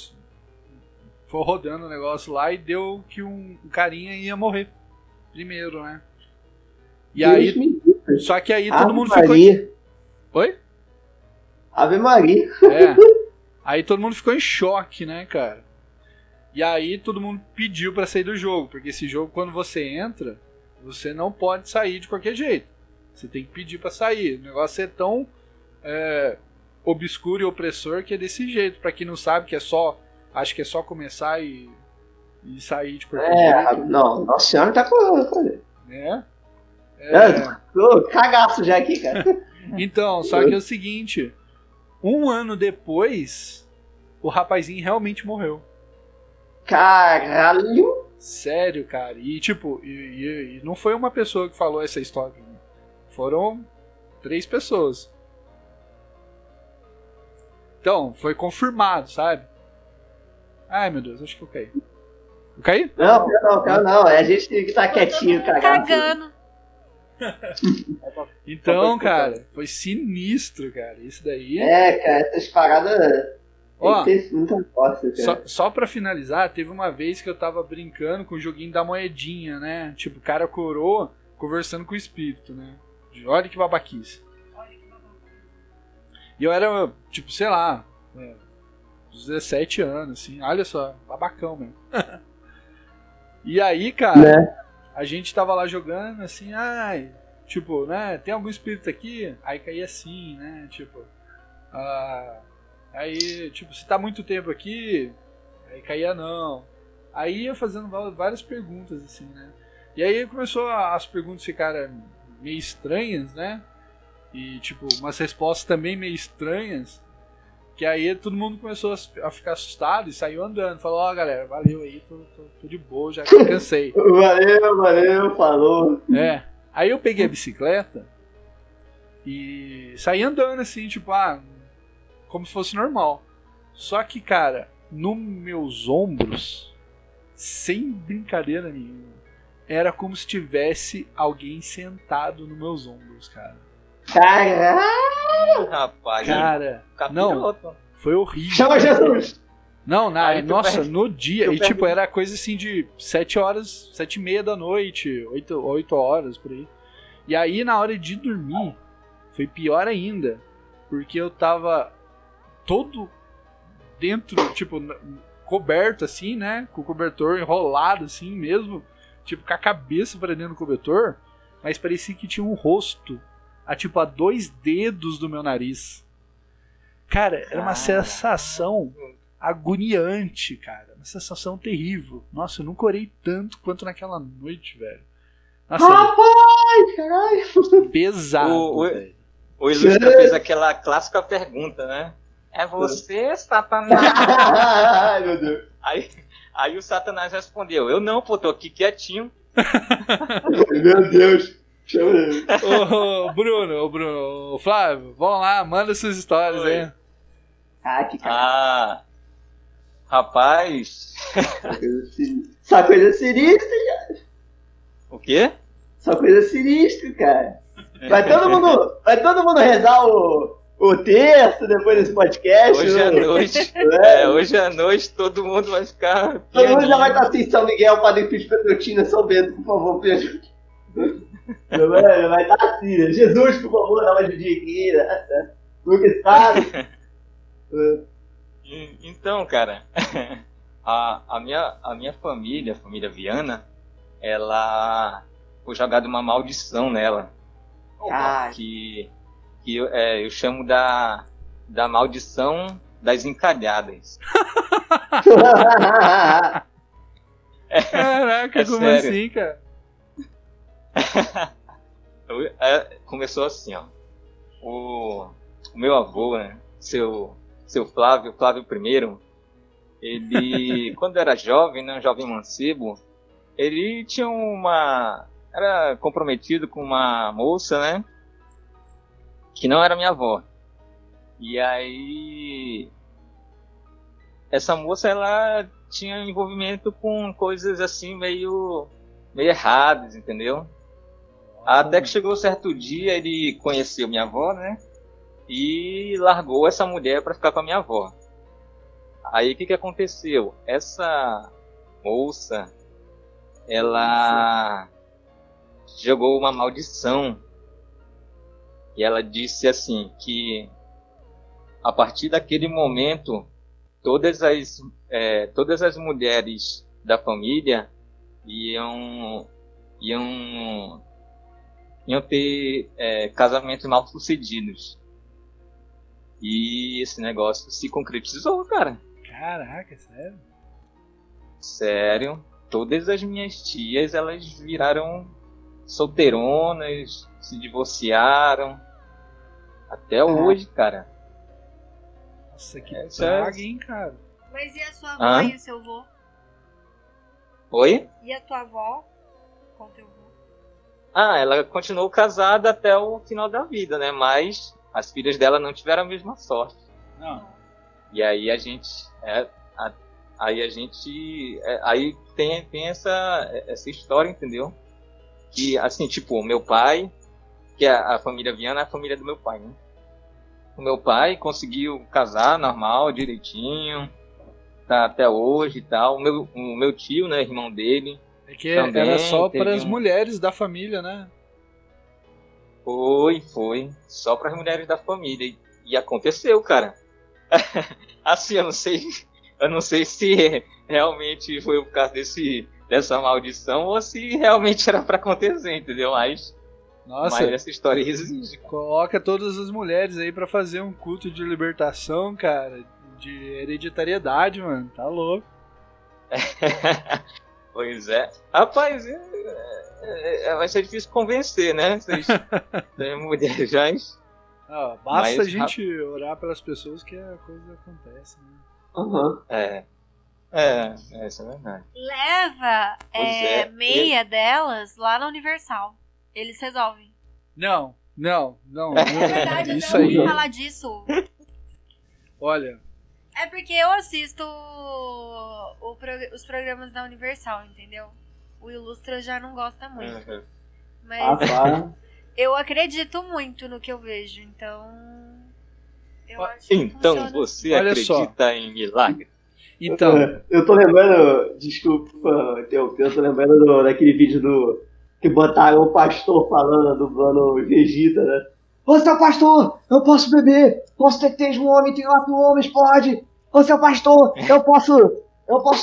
Foi rodando o negócio lá e deu que um carinha ia morrer primeiro, né? E Deus aí... Mentira. Só que aí todo mundo Maria. Ficou... Oi? Ave Maria. É. Aí todo mundo ficou em choque, né, cara? E aí todo mundo pediu pra sair do jogo, porque esse jogo, quando você entra, você não pode sair de qualquer jeito. Você tem que pedir pra sair. O negócio é tão obscuro e opressor que é desse jeito. Pra quem não sabe, que é só... Acho que é só começar e sair de qualquer jeito. Não, Nossa Senhora tá com... Né? Tô cagaço já aqui, cara. Então, só que é o seguinte... Um ano depois, o rapazinho realmente morreu. Caralho! Sério, cara. E tipo, e não foi uma pessoa que falou essa história. Foram 3 pessoas. Então, foi confirmado, sabe? Ai, meu Deus, acho que eu caí. Eu caí? Não. É a gente que tá quietinho, cagando. Então, cara, foi sinistro, cara. Isso daí. É, cara, essas paradas. Ó, tem que ter muita força, cara. Só pra finalizar, teve uma vez que eu tava brincando com o joguinho da moedinha, né? Tipo, o cara coroa conversando com o espírito, né? Olha que babaquice. E eu era, tipo, sei lá, 17 anos, assim. Olha só, babacão mesmo. E aí, cara. Né? A gente tava lá jogando assim, tipo, né, tem algum espírito aqui? Aí caía assim, né, tipo, aí, tipo, você tá muito tempo aqui? Aí caía não. Aí ia fazendo várias perguntas, assim, né. E aí começou as perguntas ficarem meio estranhas, né, e, tipo, umas respostas também meio estranhas, que aí todo mundo começou a ficar assustado e saiu andando. Falou, galera, valeu aí, tô de boa, já cansei. Valeu, falou. É, aí eu peguei a bicicleta e saí andando assim, tipo, como se fosse normal. Só que, cara, nos meus ombros, sem brincadeira nenhuma, era como se tivesse alguém sentado nos meus ombros, cara. Caralho! Rapaz, cara, não, foi horrível. Chama Jesus! Não, nossa, no dia, e tipo, era coisa assim de 7 horas, 7:30 da noite, 8 horas, por aí. E aí, na hora de dormir, foi pior ainda, porque eu tava todo dentro, tipo, coberto assim, né, com o cobertor enrolado assim mesmo, tipo, com a cabeça pra dentro do cobertor, mas parecia que tinha um rosto a 2 dedos do meu nariz. Cara, era uma sensação agoniante, cara. Uma sensação terrível. Nossa, eu nunca orei tanto quanto naquela noite, velho. Nossa, rapaz, caralho. Pesado. O Ilustra fez aquela clássica pergunta, né? É você, Satanás? Ai, meu Deus. Aí o Satanás respondeu, eu não, pô, tô aqui quietinho. Meu Deus. Ô Bruno, Flávio, vão lá, manda suas histórias aí. Que cara. Rapaz. Só coisa sinistra, cara. O quê? Só coisa sinistra, cara. Vai todo mundo rezar o texto depois desse podcast. Hoje à noite. Hoje à noite todo mundo vai ficar. Todo mundo já vai estar assim, São Miguel, Padre Pio de Petrotina, São Bento, por favor, me ajude. Vai estar assim, né? Jesus, por favor, dá uma ajudinha aqui, né? Nunca sabe. Então, cara, a minha família, a família Viana, ela foi jogada uma maldição nela. Que eu chamo da maldição das encalhadas. Caraca, como sério. Assim, cara? Começou assim, ó. O meu avô, né? Seu seu Flávio, Flávio I, ele, quando era jovem, né, jovem mancebo, ele tinha uma... era comprometido com uma moça, né, que não era minha avó. E aí... essa moça, ela tinha envolvimento com coisas assim meio erradas, entendeu? Até que chegou um certo dia, ele conheceu minha avó, né? E largou essa mulher pra ficar com a minha avó. Aí o que aconteceu? Essa moça, ela jogou uma maldição. E ela disse assim, que a partir daquele momento, todas as mulheres da família iam ter casamentos mal sucedidos. E esse negócio se concretizou, cara. Caraca, sério? Sério. Todas as minhas tias, elas viraram solteironas, se divorciaram. Até hoje, cara. Nossa, que praga, hein, cara? Mas e a sua avó e o seu avô? Oi? E a tua avó com o teu avô? Ah, ela continuou casada até o final da vida, né? Mas as filhas dela não tiveram a mesma sorte. Não. E aí a gente tem essa história, entendeu? Que assim, tipo, meu pai, que a família Viana é a família do meu pai, né? O meu pai conseguiu casar normal, direitinho, tá até hoje e tal. O meu tio, né, irmão dele. É que também era só para as mulheres da família, né? Foi. Só para as mulheres da família. E aconteceu, cara. Assim, eu não sei se realmente foi por causa dessa maldição ou se realmente era para acontecer, entendeu? Mas essa história existe. Coloca todas as mulheres aí para fazer um culto de libertação, cara. De hereditariedade, mano. Tá louco. Pois é. Rapaz, vai ser difícil convencer, né? Essas mulheres. Ah, basta a gente orar pelas pessoas que a coisa acontece, né? Uhum. É, isso é verdade. Leva meia delas lá na Universal. Eles resolvem. Não. É verdade, isso eu não ouvi falar disso. Olha... É porque eu assisto os programas da Universal, entendeu? O Ilustra já não gosta muito. Uhum. Mas eu acredito muito no que eu vejo, então... Eu acho que então você acredita em milagre? Então... Eu tô lembrando... Desculpa, eu tô lembrando daquele vídeo do... Que botaram o pastor falando, dublando o Vegeta, né? Ô, seu pastor, eu posso beber! Posso ter que ter um homem, tem 4 homens, pode! Ô, seu pastor, eu posso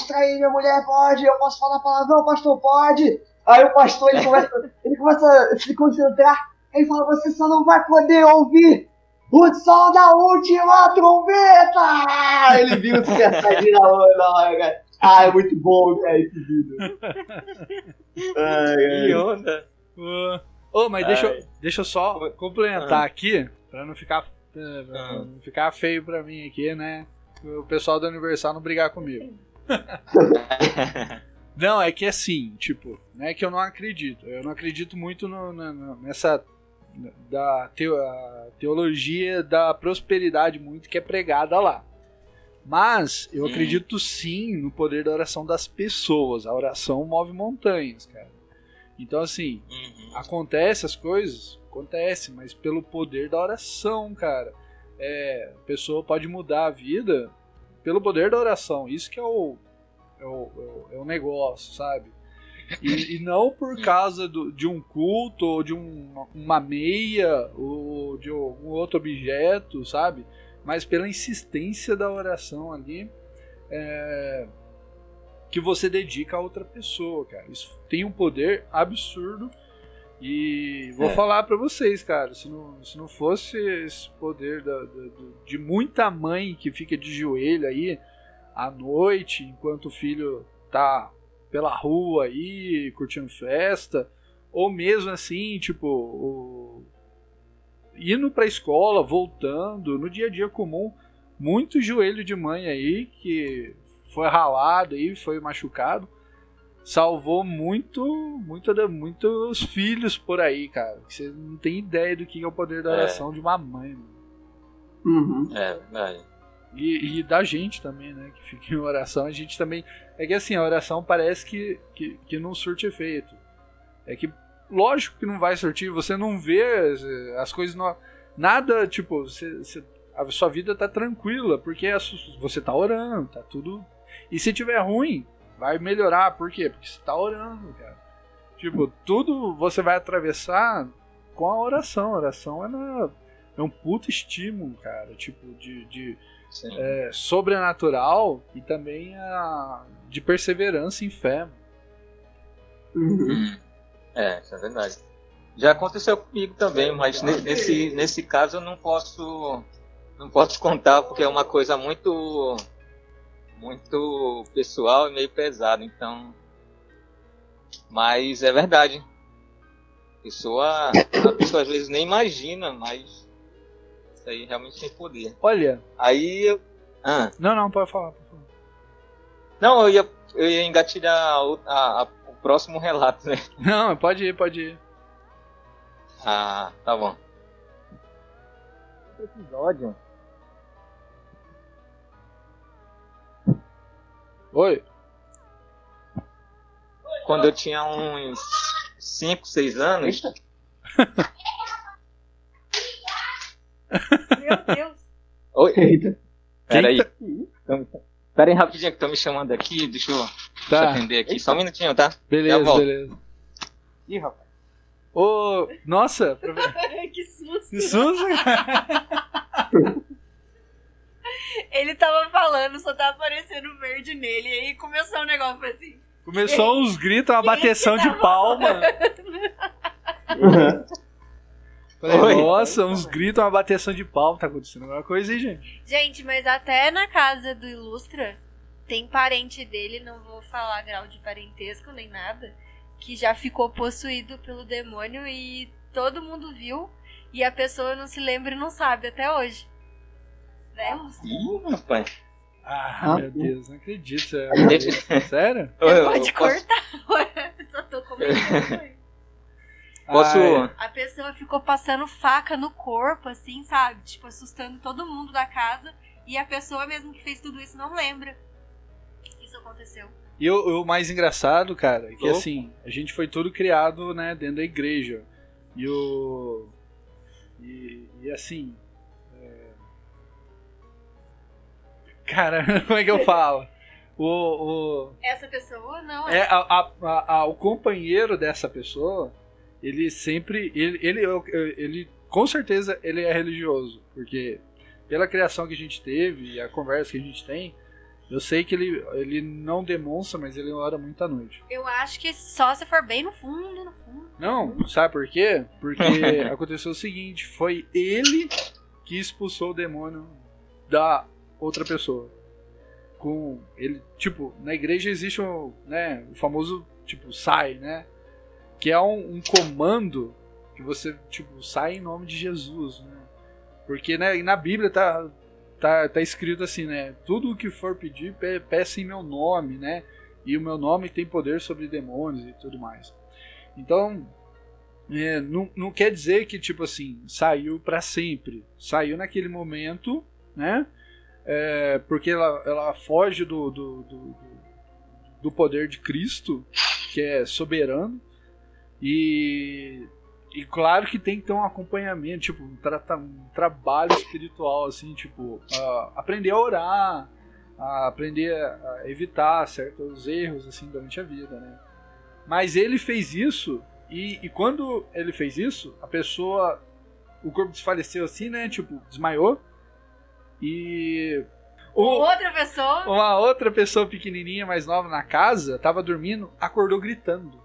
trair minha mulher, pode! Eu posso falar palavrão, pastor, pode! Aí o pastor, ele começa a se concentrar, ele fala, você só não vai poder ouvir o som da última trombeta! Ele viu se acertadinho na hora, cara. Ah, é muito bom, cara, esse vídeo. Que onda! Oh, mas deixa eu só complementar aqui, pra não ficar feio pra mim aqui, né? O pessoal do Universal não brigar comigo. Não, é que assim, tipo, não é que eu não acredito. Eu não acredito muito nessa teologia da prosperidade muito que é pregada lá. Mas eu acredito sim no poder da oração das pessoas. A oração move montanhas, cara. Então assim, acontece as coisas? Acontece, mas pelo poder da oração, cara. A pessoa pode mudar a vida pelo poder da oração. Isso que é o negócio, sabe? E não por causa de um culto, ou de uma meia, ou de algum outro objeto, sabe? Mas pela insistência da oração ali, que você dedica a outra pessoa, cara. Isso tem um poder absurdo. E vou falar pra vocês, cara, se não fosse esse poder de muita mãe que fica de joelho aí à noite, enquanto o filho tá pela rua aí, curtindo festa, ou mesmo assim, tipo, indo pra escola, voltando, no dia a dia comum, muito joelho de mãe aí que foi ralado aí, foi machucado. Salvou muitos filhos por aí, cara. Você não tem ideia do que é o poder da oração de uma mãe, mano. Uhum. É verdade. E da gente também, né? Que fica em oração. A gente também. É que assim, a oração parece que não surte efeito. É que, lógico que não vai surtir. Você não vê as coisas. Não, nada, tipo, a sua vida tá tranquila, porque você tá orando, tá tudo. E se tiver ruim, vai melhorar. Por quê? Porque você tá orando, cara. Tipo, tudo você vai atravessar com a oração. A oração é um puto estímulo, cara. Tipo, sobrenatural e também de perseverança em fé. É, isso é verdade. Já aconteceu comigo também, mas nesse caso eu não posso contar, porque é uma coisa muito... muito pessoal e meio pesado, então... Mas é verdade. A pessoa às vezes nem imagina, mas... Isso aí realmente tem poder. Olha... Aí eu... Ah. Não, pode falar. Não, eu ia engatilhar o próximo relato, né? Não, pode ir. Ah, tá bom. Esse episódio... Oi. Quando eu tinha uns 5, 6 anos. Meu Deus. Oi. Eita. Peraí. Peraí rapidinho que estão me chamando aqui. Deixa eu atender aqui. Eita. Só um minutinho, tá? Beleza. Ih, rapaz. Ô, nossa. Que susto. Ele tava falando, só tava aparecendo verde nele. E aí começou um negócio assim. Começou uns gritos, uma bateção de palma. Falei, nossa, uns gritos, uma bateção de palma. Tá acontecendo alguma coisa aí, gente? Gente, mas até na casa do Ilustra, tem parente dele, não vou falar grau de parentesco nem nada, que já ficou possuído pelo demônio e todo mundo viu. E a pessoa não se lembra e não sabe até hoje. Ih, rapaz. Ah, meu Deus, não acredito. Sério? Pode cortar. Só tô comentando. Posso? A pessoa ficou passando faca no corpo, assim, sabe? Tipo, assustando todo mundo da casa. E a pessoa mesmo que fez tudo isso não lembra. Isso aconteceu. E o mais engraçado, cara, é que assim, a gente foi todo criado, né, dentro da igreja. E assim... Cara, como é que eu falo? Essa pessoa não é. O companheiro dessa pessoa, ele sempre. Ele com certeza ele é religioso. Porque pela criação que a gente teve e a conversa que a gente tem, eu sei que ele não demonstra, mas ele ora muito à noite. Eu acho que só se for bem no fundo. Não, sabe por quê? Porque aconteceu o seguinte, foi ele que expulsou o demônio da outra pessoa. Com ele, tipo, na igreja existe um, né, o famoso, tipo, sai, né? Que é um comando que você, tipo, sai em nome de Jesus, né? Porque, né, na Bíblia tá escrito assim, né? Tudo o que for pedir, peça em meu nome, né? E o meu nome tem poder sobre demônios e tudo mais. Então, não quer dizer que, tipo assim, saiu pra sempre. Saiu naquele momento, né? É, porque ela foge do poder de Cristo, que é soberano, e claro que tem que ter um acompanhamento, tipo, um trabalho espiritual, assim, tipo, aprender a orar, aprender a evitar certos erros, assim, durante a vida, né? Mas ele fez isso, e quando ele fez isso, o corpo desfaleceu assim, né, tipo, desmaiou. E uma outra pessoa pequenininha, mais nova na casa, tava dormindo, acordou gritando.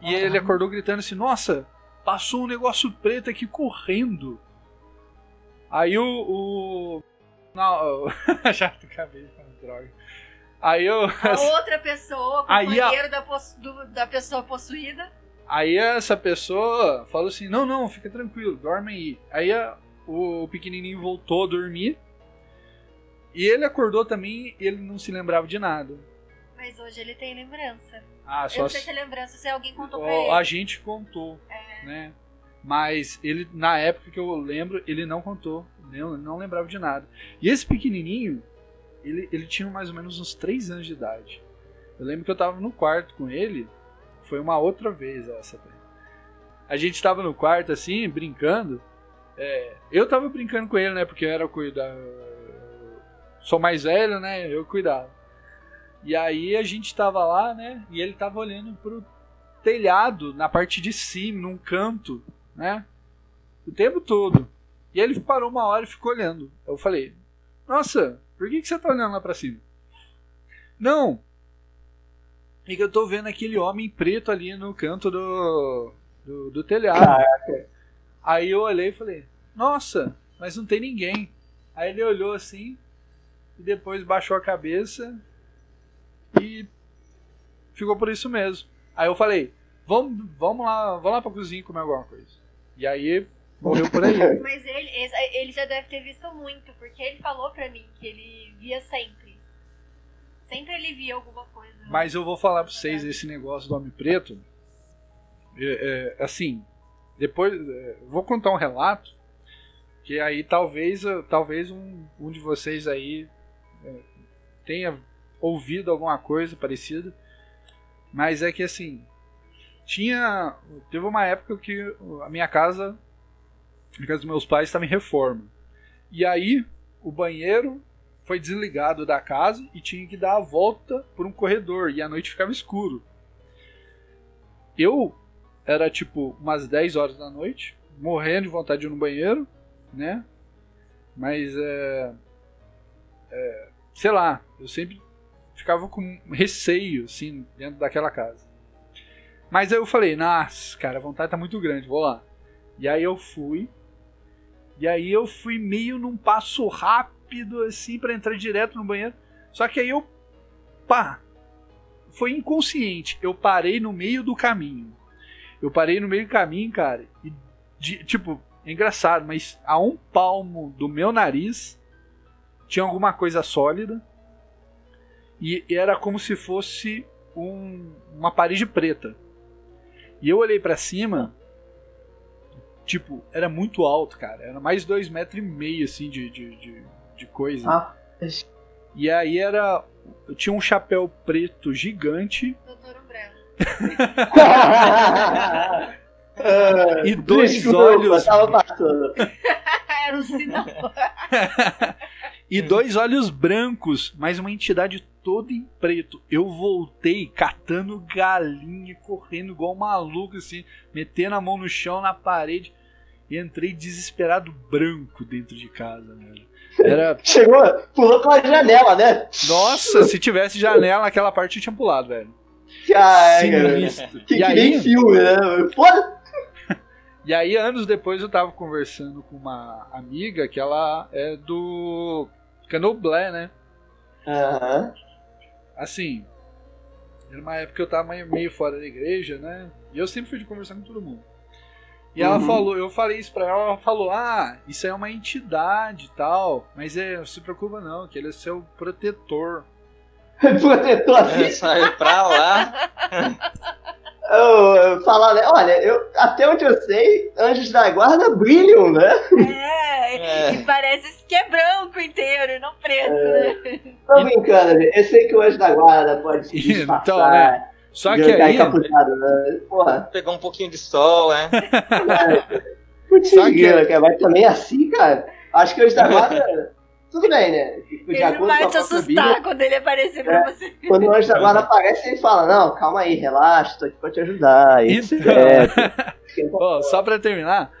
E ele acordou gritando assim: nossa, passou um negócio preto aqui correndo. Aí já acabei de falar, droga. Outra pessoa, companheiro da pessoa possuída. Aí essa pessoa falou assim: não, fica tranquilo, dorme aí. Aí a o pequenininho voltou a dormir. E ele acordou também e ele não se lembrava de nada. Mas hoje ele tem lembrança. Ah, só eu não sei se é lembrança, se alguém contou pra ele. A gente contou, né? Mas ele, na época que eu lembro, ele não contou, não lembrava de nada. E esse pequenininho, ele tinha mais ou menos uns 3 anos de idade. Eu lembro que eu tava no quarto com ele, foi uma outra vez essa. A gente tava no quarto assim, brincando. Eu tava brincando com ele, né? Porque eu era cuidar. Sou mais velho, né? Eu cuidava. E aí a gente tava lá, né? E ele tava olhando pro telhado, na parte de cima, num canto, né? O tempo todo. E ele parou uma hora e ficou olhando. Eu falei, nossa, por que você tá olhando lá pra cima? Não. É que eu tô vendo aquele homem preto ali no canto do telhado. Caraca. Aí eu olhei e falei, nossa, mas não tem ninguém. Aí ele olhou assim, e depois baixou a cabeça e ficou por isso mesmo. Aí eu falei, vamos lá pra cozinha comer alguma coisa. E aí morreu por aí. Mas ele já deve ter visto muito, porque ele falou pra mim que ele via sempre. Sempre ele via alguma coisa. Mas eu vou falar pra vocês esse negócio do Homem Preto. Assim, depois vou contar um relato, que aí talvez um de vocês aí tenha ouvido alguma coisa parecida. Mas é que assim, teve uma época que a casa dos meus pais estava em reforma. E aí o banheiro foi desligado da casa e tinha que dar a volta por um corredor. E à noite ficava escuro. Eu era tipo umas 10 horas da noite, morrendo de vontade de ir no banheiro, né? Mas sei lá, eu sempre ficava com receio, assim, dentro daquela casa. Mas aí eu falei, nossa, cara, a vontade tá muito grande, vou lá. E aí eu fui. E aí eu fui meio num passo rápido, assim, pra entrar direto no banheiro. Só que aí eu, foi inconsciente. Eu parei no meio do caminho. Cara, e tipo, é engraçado, mas a um palmo do meu nariz tinha alguma coisa sólida. E era como se fosse uma parede preta. E eu olhei pra cima, tipo, era muito alto, cara. Era mais 2,5 metros, assim, de coisa. Ah. E aí tinha um chapéu preto gigante. Doutor Umbrella. E dois olhos... Era um sinal. E dois olhos brancos, mas uma entidade toda em preto. Eu voltei catando galinha, correndo igual um maluco, assim, metendo a mão no chão, na parede. E entrei desesperado branco dentro de casa, velho. Chegou, pulou pela janela, né? Nossa, se tivesse janela naquela parte eu tinha pulado, velho. Sinistro. Que nem filme, né? Foda-se. E aí, anos depois, eu tava conversando com uma amiga que ela é do Candomblé, né? Aham. Assim, era uma época que eu tava meio fora da igreja, né? E eu sempre fui de conversar com todo mundo. E ela falou, eu falei isso pra ela, ela falou, isso é uma entidade e tal, mas não se preocupa não, que ele é seu protetor. Protetor? Sai pra lá... olha, até onde eu sei, anjos da guarda brilham, né? E parece que é branco inteiro, não preto, né? Tô brincando, eu sei que o anjo da guarda pode se disfarçar. Então, né? Só que aí... Né? Porra. Pegar um pouquinho de sol, né? Mas também assim, cara, acho que o anjo da guarda... Tudo bem, né? Ele não vai te assustar quando ele aparecer pra você. Quando o anjo da guarda aparece, ele fala, não, calma aí, relaxa, tô aqui pra te ajudar. Isso então... Só pra terminar,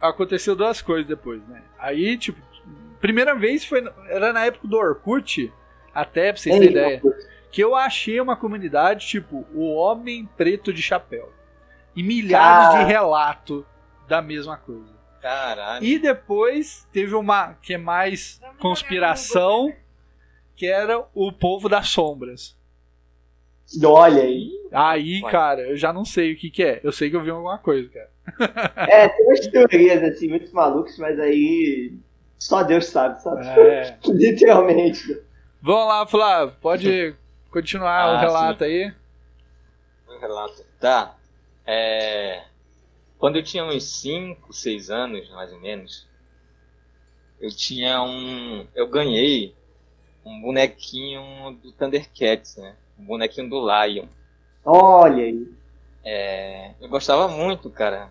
aconteceu duas coisas depois, né? Aí, tipo, primeira vez era na época do Orkut, até pra vocês terem ideia, Orkut. Que eu achei uma comunidade, tipo, o Homem Preto de Chapéu. E milhares de relatos da mesma coisa. Caralho. E depois teve uma que é mais conspiração, que era o povo das sombras. Olha aí. Aí, cara, eu já não sei o que que é. Eu sei que eu vi alguma coisa, cara. É, tem umas teorias, assim, muito malucas, mas aí só Deus sabe, sabe? É. Literalmente. Vamos lá, Flávio, pode continuar o relato aí. O relato, tá. Quando eu tinha uns 5, 6 anos, mais ou menos, eu ganhei um bonequinho do Thundercats, né? Um bonequinho do Lion. Olha aí! Eu gostava muito, cara,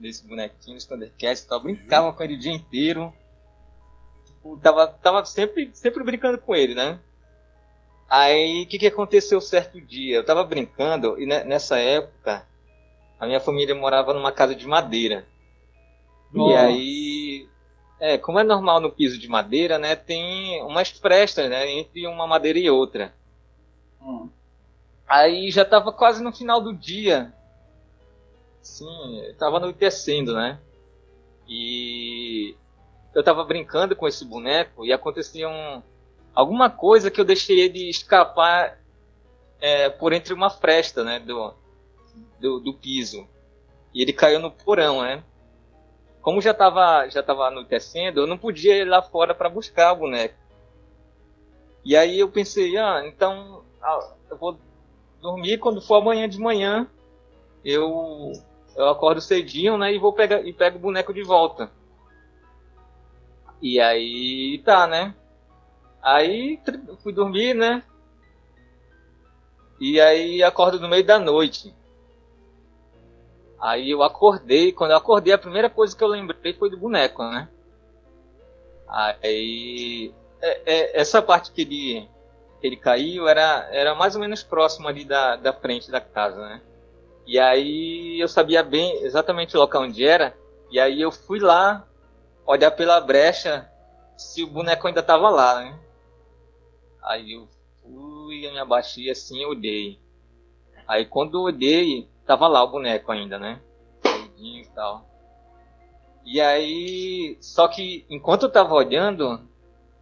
desse bonequinho do Thundercats, eu brincava com ele o dia inteiro. Tipo, tava sempre brincando com ele, né? Aí, o que aconteceu certo dia? Eu tava brincando, e nessa época, a minha família morava numa casa de madeira. Nossa. E aí, como é normal no piso de madeira, né, tem umas frestas, né, entre uma madeira e outra. Aí já tava quase no final do dia, assim, tava anoitecendo, né, e eu tava brincando com esse boneco e acontecia alguma coisa que eu deixei ele escapar por entre uma fresta, né, do piso, e ele caiu no porão, né. Como já tava anoitecendo, eu não podia ir lá fora para buscar o boneco. E aí eu pensei, então eu vou dormir, quando for amanhã de manhã, eu acordo cedinho, né, e vou pego o boneco de volta. E aí tá, né? Aí fui dormir, né? E aí acordo no meio da noite. Aí eu acordei, quando eu acordei a primeira coisa que eu lembrei foi do boneco, né? Aí essa parte que ele caiu era mais ou menos próximo ali da frente da casa, né? E aí eu sabia bem exatamente o local onde era, e aí eu fui lá olhar pela brecha se o boneco ainda tava lá, né? Aí eu fui, eu me abaixei assim, eu olhei. Aí quando eu olhei, tava lá o boneco ainda, né? E tal. E aí, só que enquanto eu tava olhando, o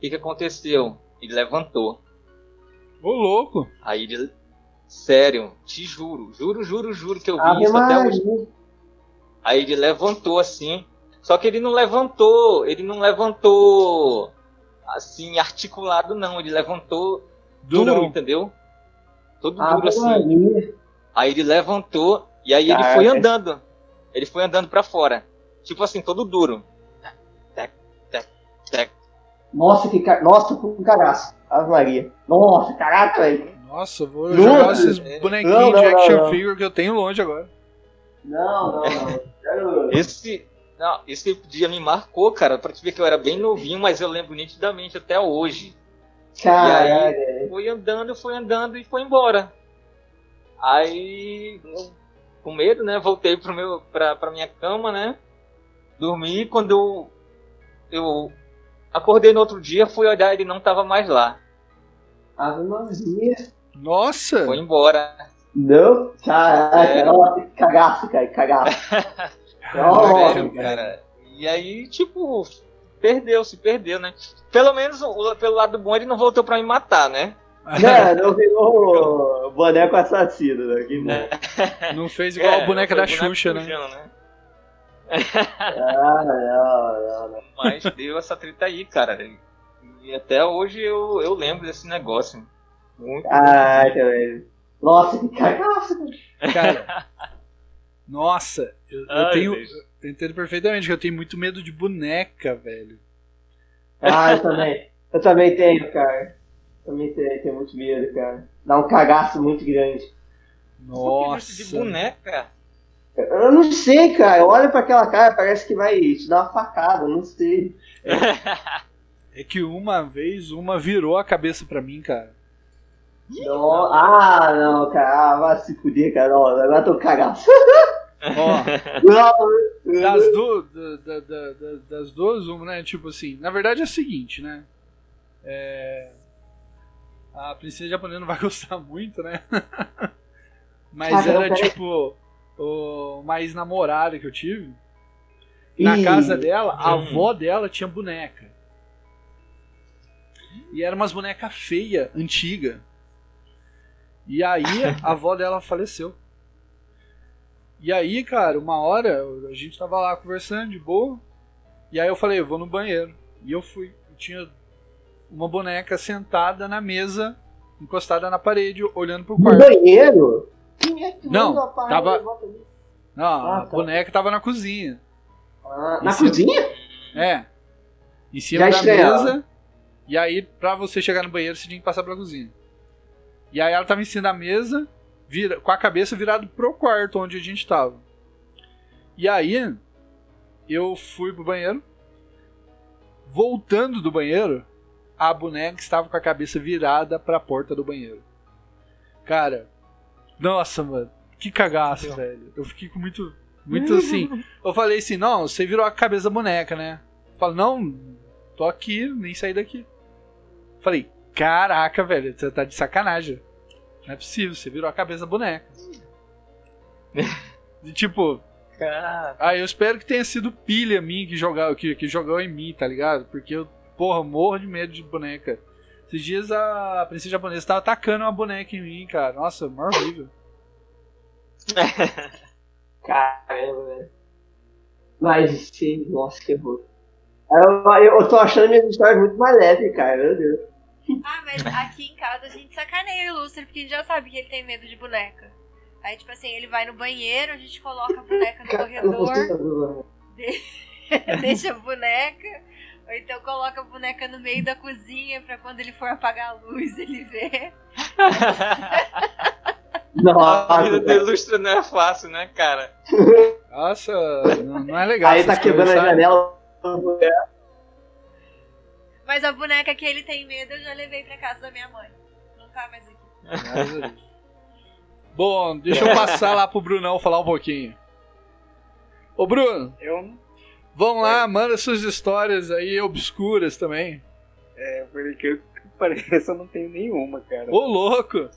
que aconteceu? Ele levantou. Ô, louco! Aí ele... Sério, te juro. Juro que eu vi isso até hoje. Aí ele levantou assim. Só que ele não levantou assim, articulado, não. Ele levantou duro, entendeu? Todo duro assim. Aí ele levantou e aí ele foi andando. Ele foi andando pra fora. Tipo assim, todo duro. Tec, tec, tec. Nossa, que cagaço. Ave Maria. Nossa, caraca, velho. Nossa, vou jogar esses bonequinhos de action figure que eu tenho longe agora. Não. Esse dia me marcou, cara, pra te ver que eu era bem novinho, mas eu lembro nitidamente até hoje. Caralho. E aí foi andando e foi embora. Aí, com medo, né, voltei pra minha cama, né, dormi, quando eu acordei no outro dia, fui olhar, ele não tava mais lá. Ave Maria. Nossa! Foi embora. Não? Caraca, cagaço, cara, cagaço. Sério, cara. E aí, tipo, se perdeu, né? Pelo menos, pelo lado bom, ele não voltou pra me matar, né? Não virou o boneco assassino, né? Que bom. Não fez igual a boneca da Xuxa, né? Não. Mas deu essa treta aí, cara. E até hoje eu lembro desse negócio. Muito. Também. Nossa, que cagaço. Cara, nossa, eu entendo perfeitamente que eu tenho muito medo de boneca, velho. Eu também tenho, cara. Também tem muito medo, cara. Dá um cagaço muito grande. Nossa. De boneca. Eu não sei, cara. Olha pra aquela cara, parece que vai te dar uma facada, eu não sei. É que uma vez, virou a cabeça pra mim, cara. Não. Não, cara. Vai se fuder, cara. Não, agora tô cagaço. Não. Das duas, uma, né? Tipo assim, na verdade é o seguinte, né? A princesa japonesa não vai gostar muito, né? Mas era tipo uma ex-namorada que eu tive. Na casa dela, a avó dela tinha boneca. E era umas bonecas feias, antiga. E aí a avó dela faleceu. E aí, cara, uma hora a gente tava lá conversando de boa. E aí eu falei, eu vou no banheiro. E eu fui. Eu tinha uma boneca sentada na mesa, encostada na parede, olhando pro quarto. No banheiro? Quem é que manda a parede? A boneca tava na cozinha. Ah, na cozinha? É. Em cima da mesa. E aí, pra você chegar no banheiro, você tinha que passar pela cozinha. E aí ela tava em cima da mesa, com a cabeça virada pro quarto onde a gente tava. E aí, eu fui pro banheiro. Voltando do banheiro, a boneca estava com a cabeça virada pra porta do banheiro. Cara, nossa, mano. Que cagaço, velho. Eu fiquei com muito assim. Eu falei assim, não, você virou a cabeça da boneca, né? Eu falei, não, tô aqui, nem saí daqui. Falei, caraca, velho, você tá de sacanagem. Não é possível, você virou a cabeça da boneca. E tipo... Caraca. Ah, eu espero que tenha sido pilha minha que jogou em mim, tá ligado? Porque eu, morro de medo de boneca. Esses dias a princesa japonesa tava atacando uma boneca em mim, cara. Nossa, mó horrível. Caramba, velho. Mas sim, nossa, que horror. Eu tô achando minhas histórias muito mais leves, cara, meu Deus. Ah, mas aqui em casa a gente sacaneia o Lúcio, porque a gente já sabe que ele tem medo de boneca. Aí, tipo assim, ele vai no banheiro, a gente coloca a boneca no corredor, deixa a boneca, ou então coloca a boneca no meio da cozinha pra quando ele for apagar a luz ele ver. Nossa, a vida de ilustre não é fácil, né, cara? Nossa, não é legal. Aí tá quebrando a janela. Mas a boneca que ele tem medo eu já levei pra casa da minha mãe. Não tá mais aqui. Bom, deixa eu passar lá pro Brunão falar um pouquinho. Ô, Bruno. Vamos lá, manda suas histórias aí obscuras também. É, porque eu pareço, eu não tenho nenhuma, cara. Ô, louco!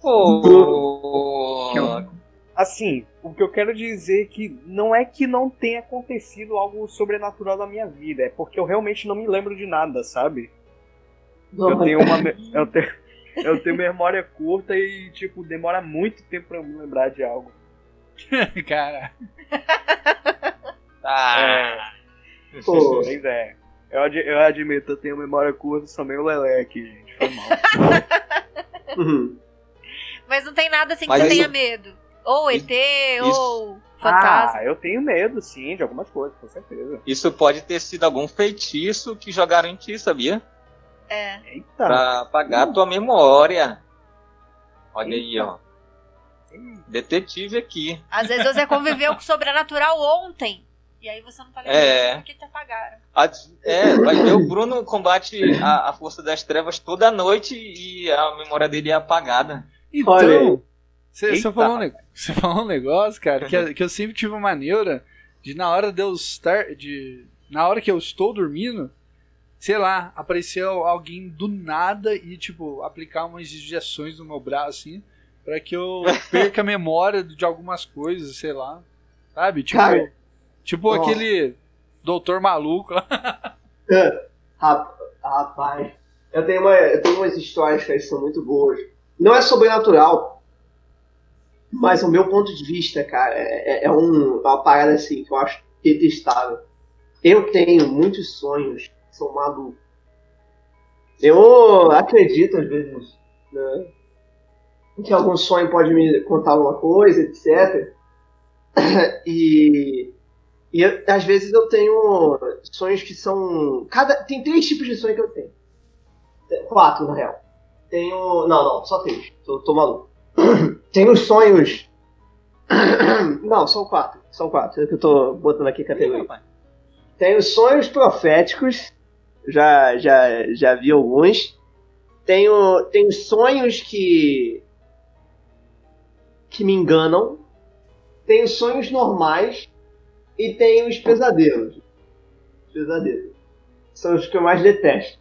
Assim, o que eu quero dizer é que não é que não tenha acontecido algo sobrenatural na minha vida, é porque eu realmente não me lembro de nada, sabe? Eu tenho memória curta e, tipo, demora muito tempo pra eu me lembrar de algo. Cara. Pois é. Eu admito, eu tenho memória curta, sou meio lelé aqui, gente. Foi mal. Mas não tem nada assim que você tenha medo. Ou ET, ou fantasma. Ah, eu tenho medo, sim, de algumas coisas, com certeza. Isso pode ter sido algum feitiço que jogaram em ti, sabia? É. Eita. Pra apagar a tua memória. Olha aí, ó. Detetive aqui. Às vezes você conviveu com o sobrenatural ontem. E aí você não tá lembrando porque te apagaram. Vai ver, o Bruno combate a força das trevas toda noite e a memória dele é apagada. Então, você falou um negócio, cara, que eu sempre tive uma neura de na hora que eu estou dormindo, sei lá, apareceu alguém do nada e, tipo, aplicar umas injeções no meu braço, assim, pra que eu perca a memória de algumas coisas, sei lá, sabe? Tipo... Cara. Tipo aquele doutor maluco. Rapaz, eu tenho umas histórias que são muito boas. Não é sobrenatural, mas o meu ponto de vista, cara, uma parada assim que eu acho detestável. Eu tenho muitos sonhos que são malucos. Eu acredito, às vezes, né, que algum sonho pode me contar alguma coisa, etc. E às vezes eu tenho sonhos que são... Tem 3 tipos de sonho que eu tenho. 4, na real. Não, só 3. Tô maluco. Tenho sonhos... Não, são 4. São 4. É que eu tô botando aqui categoria. Tenho sonhos proféticos. Já vi alguns. Tenho sonhos que me enganam. Tenho sonhos normais. E tem os pesadelos. São os que eu mais detesto.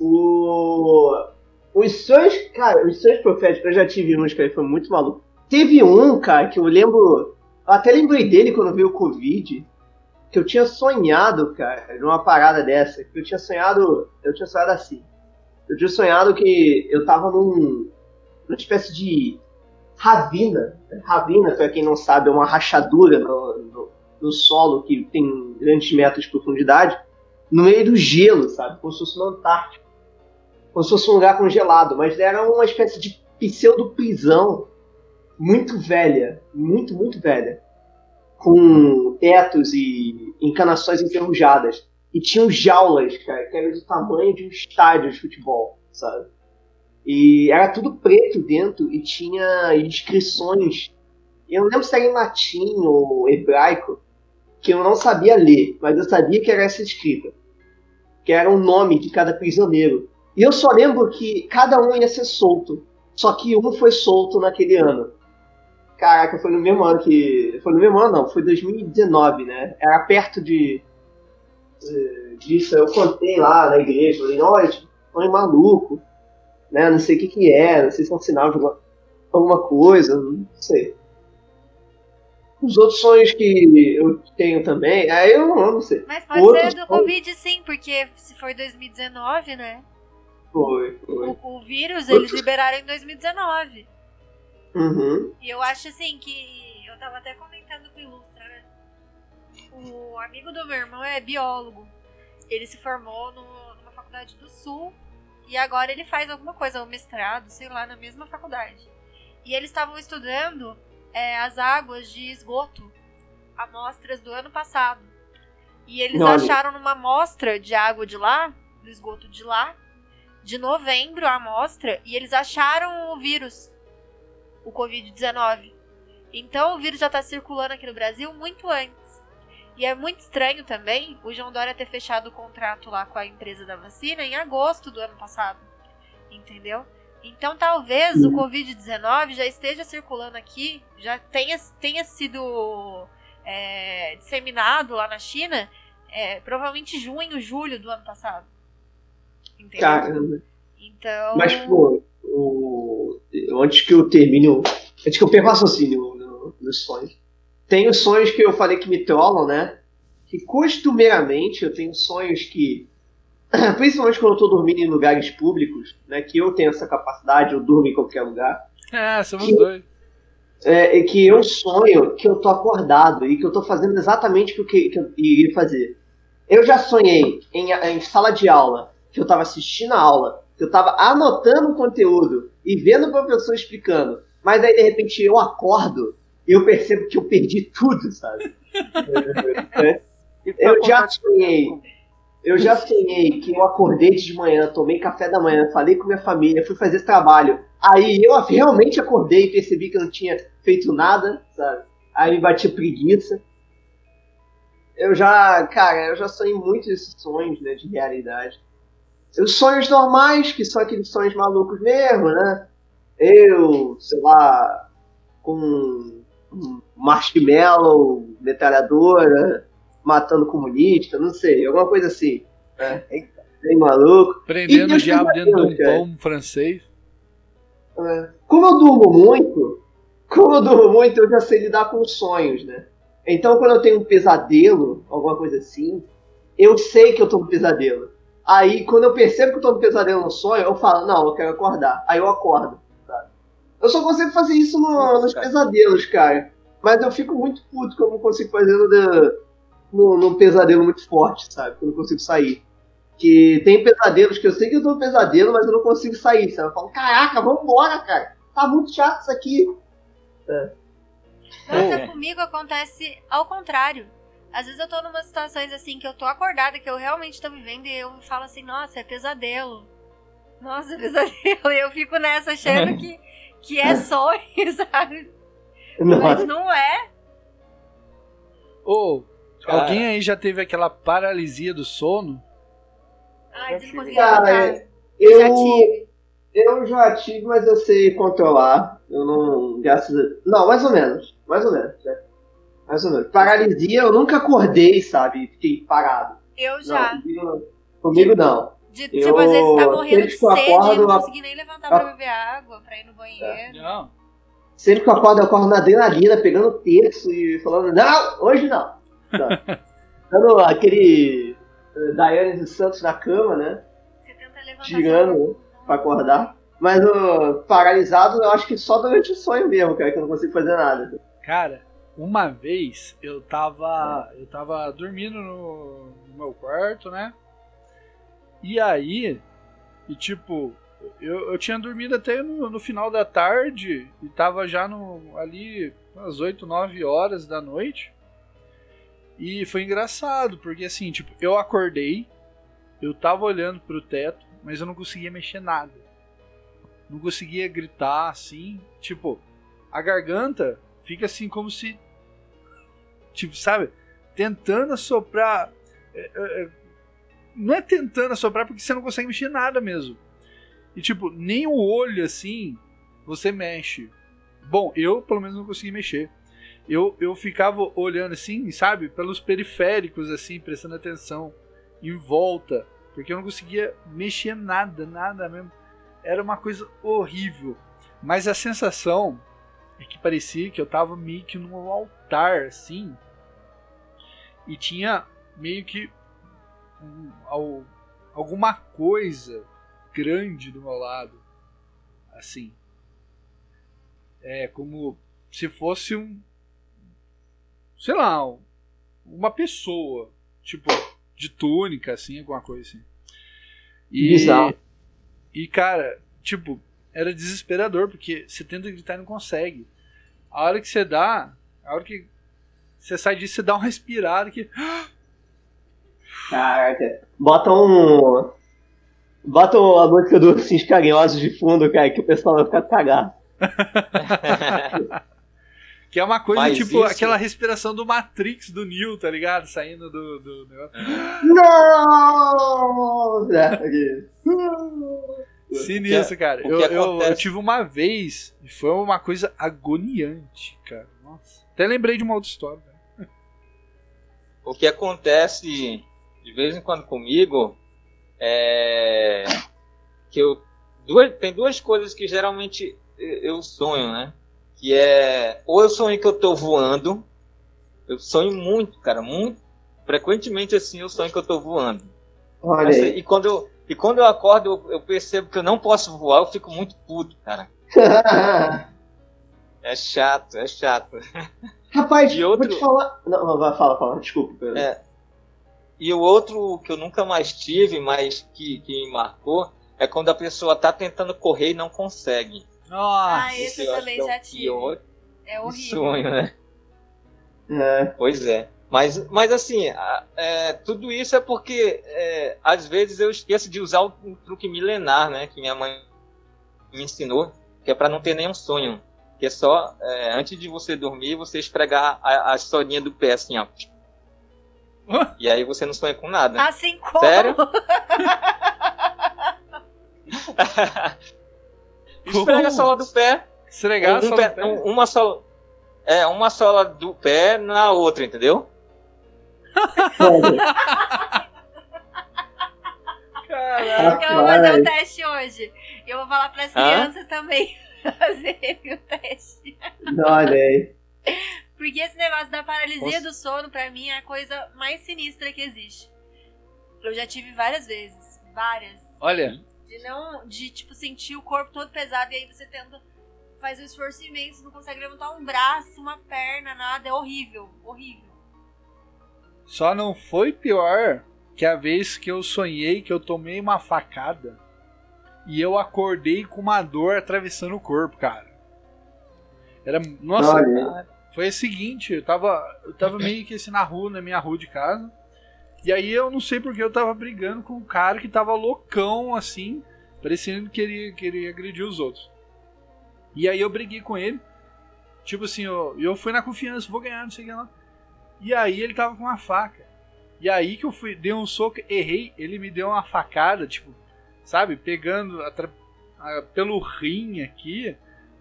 Os sonhos, cara, os sonhos proféticos, eu já tive uns, cara, foi muito maluco. Teve um, cara, que eu lembro... Eu até lembrei dele quando veio o Covid. Que eu tinha sonhado, cara, numa parada dessa. Que eu tinha sonhado assim. Eu tinha sonhado que eu tava numa espécie de ravina. Ravina, para quem não sabe, é uma rachadura no solo que tem grandes metros de profundidade, no meio do gelo, sabe? Como se fosse uma Antártica. Como se fosse um lugar congelado. Mas era uma espécie de pseudo-prisão muito velha. Muito, muito velha. Com tetos e encanações enferrujadas. E tinham jaulas, cara, que eram do tamanho de um estádio de futebol, sabe? E era tudo preto dentro e tinha inscrições. Eu não lembro se era em latim ou hebraico, que eu não sabia ler, mas eu sabia que era essa escrita, que era o nome de cada prisioneiro. E eu só lembro que cada um ia ser solto, só que um foi solto naquele ano. Caraca, foi no mesmo ano que... Foi no mesmo ano, não. Foi 2019, né? Era perto disso. Eu contei lá na igreja, falei, olha, foi maluco, né? Não sei o que é, não sei se é um sinal de alguma coisa, não sei. Os outros sonhos que eu tenho também, aí eu não sei. Mas pode outros ser do Covid, sim, porque se foi 2019, né? Foi. O vírus, eles liberaram em 2019. Uhum. E eu acho assim que... Eu tava até comentando com o Ilustra, né? O amigo do meu irmão é biólogo. Ele se formou numa faculdade do Sul. E agora ele faz alguma coisa, um mestrado, sei lá, na mesma faculdade. E eles estavam estudando... as águas de esgoto, amostras do ano passado. E eles acharam numa amostra de água de lá, do esgoto de lá, de novembro a amostra, e eles acharam o vírus, o Covid-19. Então o vírus já está circulando aqui no Brasil muito antes. E é muito estranho também o João Dória ter fechado o contrato lá com a empresa da vacina em agosto do ano passado, entendeu? Então talvez o Covid-19 já esteja circulando aqui, já tenha sido disseminado lá na China, provavelmente junho, julho do ano passado. Entendeu? Caramba. Então... Mas, pô, antes que eu termine, antes que eu perca o raciocínio nos sonhos, tem os sonhos que eu falei que me trollam, né? Que costumeiramente eu tenho sonhos que... Principalmente quando eu tô dormindo em lugares públicos, né? Que eu tenho essa capacidade, eu durmo em qualquer lugar. Ah, somos dois. É que eu sonho que eu tô acordado e que eu tô fazendo exatamente o que eu iria fazer. Eu já sonhei em sala de aula, que eu tava assistindo a aula, que eu tava anotando o conteúdo e vendo o professor explicando. Mas aí, de repente, eu acordo e eu percebo que eu perdi tudo, sabe? Eu já sonhei que eu acordei de manhã, tomei café da manhã, falei com minha família, fui fazer trabalho. Aí eu realmente acordei e percebi que eu não tinha feito nada, sabe? Aí me bati preguiça. Eu já sonhei muito esses sonhos, né, de realidade. Os sonhos normais, que são aqueles sonhos malucos mesmo, né? Eu, sei lá, com um marshmallow, metralhadora... matando comunista, não sei, alguma coisa assim. Né? Bem maluco. Prendendo o diabo dentro de um pão francês. Como eu durmo muito, eu já sei lidar com sonhos, né? Então, quando eu tenho um pesadelo, alguma coisa assim, eu sei que eu tô no pesadelo. Aí, quando eu percebo que eu tô no pesadelo no sonho, eu falo, não, eu quero acordar. Aí eu acordo, sabe? Eu só consigo fazer isso nos pesadelos, cara. Mas eu fico muito puto que eu não consigo fazer num pesadelo muito forte, sabe? Que eu não consigo sair. Que tem pesadelos que eu sei que eu tô no pesadelo, mas eu não consigo sair, sabe? Eu falo, caraca, vambora, cara. Tá muito chato isso aqui. Nossa, comigo acontece ao contrário. Às vezes eu tô numa situações assim, que eu tô acordada, que eu realmente tô vivendo, e eu falo assim, nossa, é pesadelo. Nossa, é pesadelo. E eu fico nessa achando que é sonho, sabe? Não. Mas não é. Alguém aí já teve aquela paralisia do sono? Ai, não consegui. Cara, eu já tive, mas eu sei controlar. Eu não... Graças a Deus. Não, mais ou menos. Né? Mais ou menos. Paralisia, eu nunca acordei, sabe? Fiquei parado. Eu já. Não, comigo não. Tipo, às vezes você tá morrendo de sede e não consegui nem levantar pra beber água, pra ir no banheiro. Não. Sempre que eu acordo na adrenalina, pegando o terço e falando, não, hoje não. Tá. Dando aquele Daiane dos Santos na cama, né? Você tenta levantar. Girando pra acordar. Mas paralisado, eu acho que só durante o sonho mesmo, cara, que eu não consigo fazer nada. Cara, uma vez eu tava dormindo no meu quarto, né? E aí, eu tinha dormido até no final da tarde e tava já ali às 8, 9 horas da noite. E foi engraçado, porque assim, eu acordei, eu tava olhando pro teto, mas eu não conseguia mexer nada. Não conseguia gritar, assim, a garganta fica assim como se, sabe, tentando assoprar. Não é tentando assoprar, porque você não consegue mexer nada mesmo. E nem o olho, assim, você mexe. Bom, eu pelo menos não consegui mexer. Eu ficava olhando assim, sabe, pelos periféricos, assim, prestando atenção em volta, porque eu não conseguia mexer nada mesmo. Era uma coisa horrível, mas a sensação é que parecia que eu tava meio que num altar, assim, e tinha meio que alguma coisa grande do meu lado, assim, como se fosse sei lá, uma pessoa, de túnica, assim, alguma coisa assim. E cara, era desesperador, porque você tenta gritar e não consegue. A hora que você sai disso, você dá uma respirada que... Caraca, bota a música do Ursinhos Carinhosos de fundo, cara, que o pessoal vai ficar cagado. Que é uma coisa aquela respiração do Matrix do Neo, tá ligado? Saindo do negócio. Não! Sinistro, cara. Eu tive uma vez e foi uma coisa agoniante, cara. Nossa. Até lembrei de uma outra história. Cara. O que acontece de vez em quando comigo é que tem duas coisas que geralmente eu sonho, né? Que é, ou eu sonho que eu tô voando, eu sonho muito, cara, muito, frequentemente assim eu sonho que eu tô voando. Olha aí. Mas, e quando eu acordo, eu percebo que eu não posso voar, eu fico muito puto, cara. É chato. Rapaz, vou te falar... Não, fala, desculpa. Pedro. E o outro que eu nunca mais tive, mas que me marcou, é quando a pessoa tá tentando correr e não consegue. Nossa, esse eu também já tive. É horrível. Sonho, né? Pois é. Mas assim, tudo isso é porque às vezes eu esqueço de usar um truque milenar, né? Que minha mãe me ensinou, que é pra não ter nenhum sonho. Que é só, antes de você dormir, você esfregar a solinha do pé assim, ó. E aí você não sonha com nada. Assim como? Sério? Esfrega a sola do pé. Esfregar a sola do pé. Uma sola do pé na outra, entendeu? Caraca. Então, eu vou fazer um teste hoje. Eu vou falar para as crianças também fazerem o teste. Olha aí. Porque esse negócio da paralisia do sono, para mim, é a coisa mais sinistra que existe. Eu já tive várias vezes. Várias. Olha... De sentir o corpo todo pesado e aí você tenta fazer um esforço imenso, não consegue levantar um braço, uma perna, nada. É horrível, horrível. Só não foi pior que a vez que eu sonhei que eu tomei uma facada e eu acordei com uma dor atravessando o corpo, cara. Era... Nossa, cara, foi o seguinte, eu tava meio que assim na minha rua de casa. E aí eu não sei porque eu tava brigando com um cara que tava loucão, assim, parecendo que ele agrediu os outros. E aí eu briguei com ele, eu fui na confiança, vou ganhar, não sei o que lá. E aí ele tava com uma faca. E aí que eu fui, dei um soco, errei, ele me deu uma facada, sabe, pegando pelo rim aqui,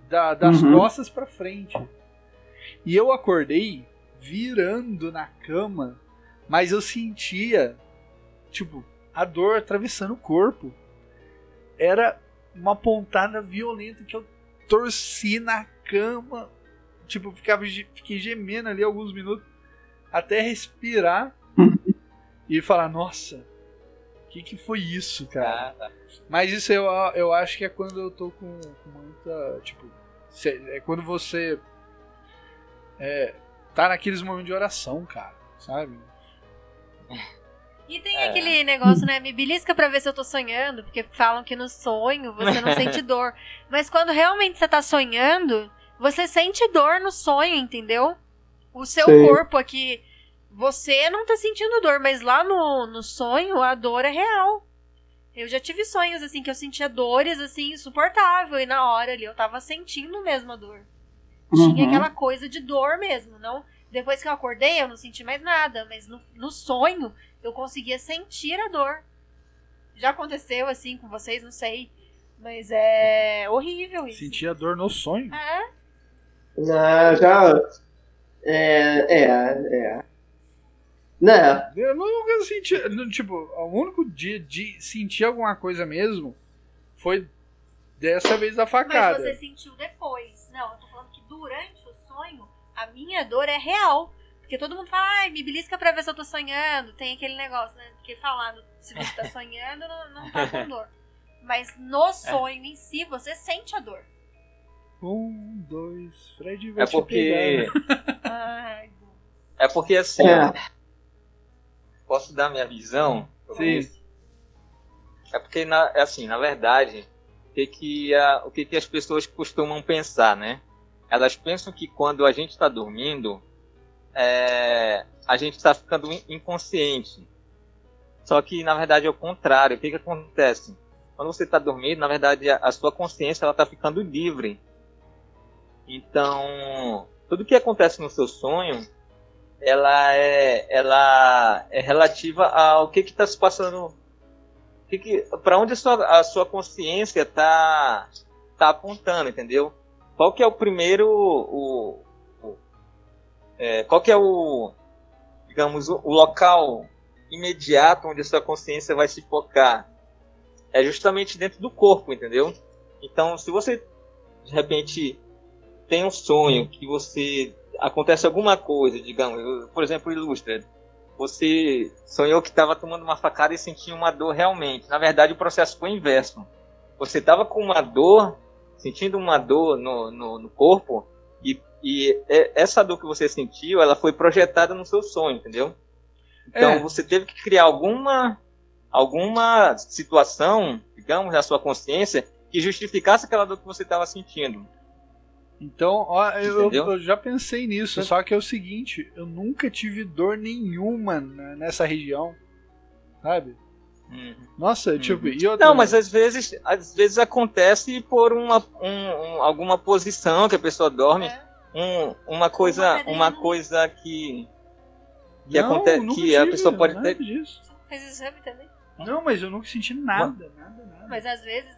das costas pra frente. E eu acordei virando na cama... Mas eu sentia, a dor atravessando o corpo. Era uma pontada violenta que eu torci na cama. Fiquei gemendo ali alguns minutos até respirar e falar, nossa, Que foi isso, cara? Ah, tá. Mas isso eu acho que é quando eu tô com muita, tipo... É quando você tá naqueles momentos de oração, cara, sabe? E tem aquele negócio, né? Me belisca pra ver se eu tô sonhando, porque falam que no sonho você não sente dor. Mas quando realmente você tá sonhando, você sente dor no sonho, entendeu? O seu corpo aqui... Você não tá sentindo dor, mas lá no sonho a dor é real. Eu já tive sonhos, assim, que eu sentia dores, assim, insuportável. E na hora ali eu tava sentindo mesmo a dor. Uhum. Tinha aquela coisa de dor mesmo. Não, depois que eu acordei eu não senti mais nada. Mas no sonho eu conseguia sentir a dor. Já aconteceu, assim, com vocês, não sei. Mas é horrível isso. Sentir a dor no sonho? É. Ah, já... Não. Eu nunca senti, tipo, o único dia de sentir alguma coisa mesmo foi dessa vez da facada. Mas você sentiu depois. Não, eu tô falando que durante o sonho a minha dor é real. Porque todo mundo fala, ai, me belisca pra ver se eu tô sonhando. Tem aquele negócio, né? Porque falando, se você tá sonhando, não tá com dor. Mas no sonho em si, você sente a dor. 1, 2, Fred vai te pegar. Ai, é porque assim, posso dar minha visão? Sim. É porque, na verdade, o que as pessoas costumam pensar, né? Elas pensam que quando a gente está dormindo, a gente está ficando inconsciente. Só que, na verdade, é o contrário. O que acontece? Quando você está dormindo, na verdade, a sua consciência está ficando livre. Então, tudo que acontece no seu sonho... Ela é relativa ao que está se passando, para onde a sua consciência está apontando, entendeu? Qual que é o primeiro, qual que é o, digamos, o local imediato onde a sua consciência vai se focar? É justamente dentro do corpo, entendeu? Então, se você, de repente, tem um sonho que você... Acontece alguma coisa, digamos, por exemplo, ilustra. Você sonhou que estava tomando uma facada e sentiu uma dor realmente. Na verdade, o processo foi inverso. Você estava com uma dor, sentindo uma dor no corpo, e essa dor que você sentiu, ela foi projetada no seu sonho, entendeu? Então, você teve que criar alguma situação, digamos, na sua consciência, que justificasse aquela dor que você estava sentindo. Então, ó, eu já pensei nisso, só que é o seguinte, eu nunca tive dor nenhuma nessa região, sabe? Nossa, tipo... E outra... Não, mas às vezes acontece por alguma posição que a pessoa dorme, uma coisa que não, acontece, que tive, a pessoa pode ter... Disso. Fez exame também? Não, mas eu nunca senti nada. Mas às vezes...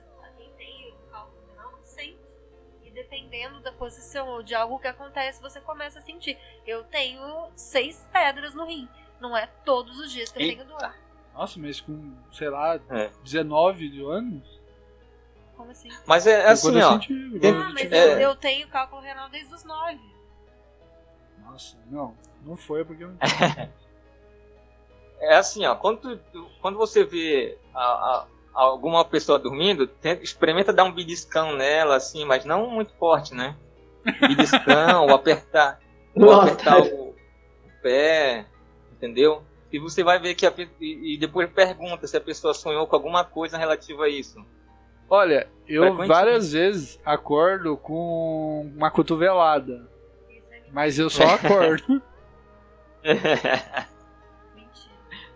Dependendo da posição ou de algo que acontece, você começa a sentir. Eu tenho 6 pedras no rim. Não é todos os dias que eu tenho dor. Nossa, mas com, sei lá, 19 anos? Como assim? Mas é assim, ó. Eu tenho cálculo renal desde os 9. Nossa, não foi porque eu... É assim, ó. Quando você vê alguma pessoa dormindo, experimenta dar um beliscão nela, assim, mas não muito forte, né? Beliscão, ou apertar o pé, entendeu? E você vai ver que e depois pergunta se a pessoa sonhou com alguma coisa relativa a isso. Olha, eu várias vezes acordo com uma cotovelada, mas eu só acordo.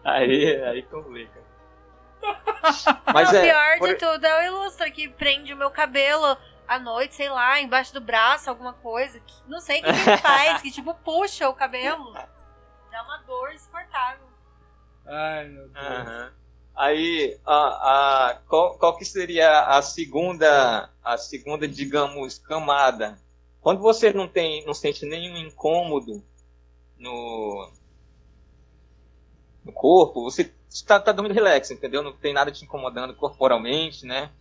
Aí complica. Mas não, o pior de tudo é o ilustra que prende o meu cabelo à noite, sei lá, embaixo do braço, alguma coisa. Que, não sei o que ele faz, que tipo puxa o cabelo. Dá uma dor insuportável. Ai, meu Deus. Aí, qual que seria a segunda, digamos, camada? Quando você não sente nenhum incômodo no corpo, você está dormindo relax, entendeu? Não tem nada te incomodando corporalmente, né?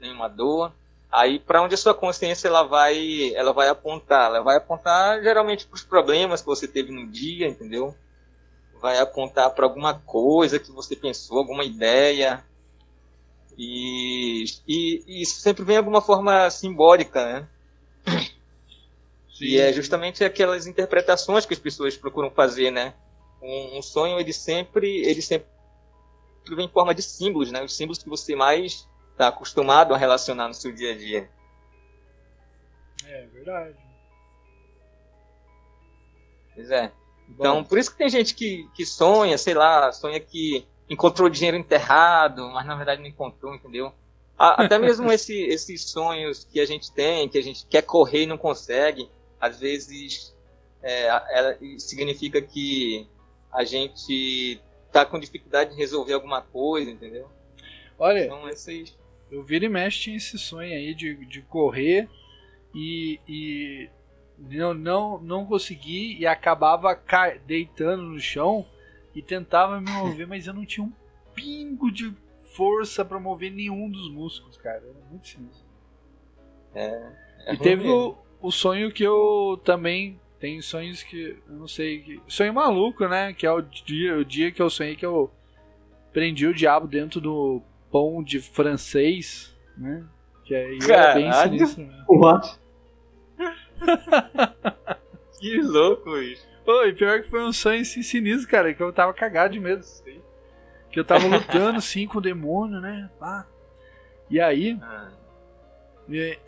Nenhuma dor. Aí, para onde a sua consciência ela vai apontar geralmente para os problemas que você teve no dia, entendeu? vai apontar para alguma coisa que você pensou, alguma ideia. E isso sempre vem de alguma forma simbólica, né? Sim. E é justamente aquelas interpretações que as pessoas procuram fazer, né? Um sonho, ele sempre vem em forma de símbolos, né? Os símbolos que você mais está acostumado a relacionar no seu dia a dia. É verdade. Pois é. Então, por isso que tem gente que sonha, sei lá, sonha que encontrou dinheiro enterrado, mas na verdade não encontrou, entendeu? Até mesmo esses sonhos que a gente tem, que a gente quer correr e não consegue, às vezes significa que a gente tá com dificuldade de resolver alguma coisa, entendeu? Olha, então, eu viro e mexo tinha esse sonho aí de correr e não consegui e acabava deitando no chão e tentava me mover, mas eu não tinha um pingo de força pra mover nenhum dos músculos, cara. Era muito simples. E teve o sonho que eu também... Tem sonhos que eu não sei... Sonho maluco, né? Que é o dia que eu sonhei que eu prendi o diabo dentro do pão de francês, né? Que aí era bem sinistro mesmo. What? Que louco isso. Pô, e pior que foi um sonho assim, sinistro, cara, que eu tava cagado de medo. Assim. Que eu tava lutando, sim, com o demônio, né? Ah. E aí...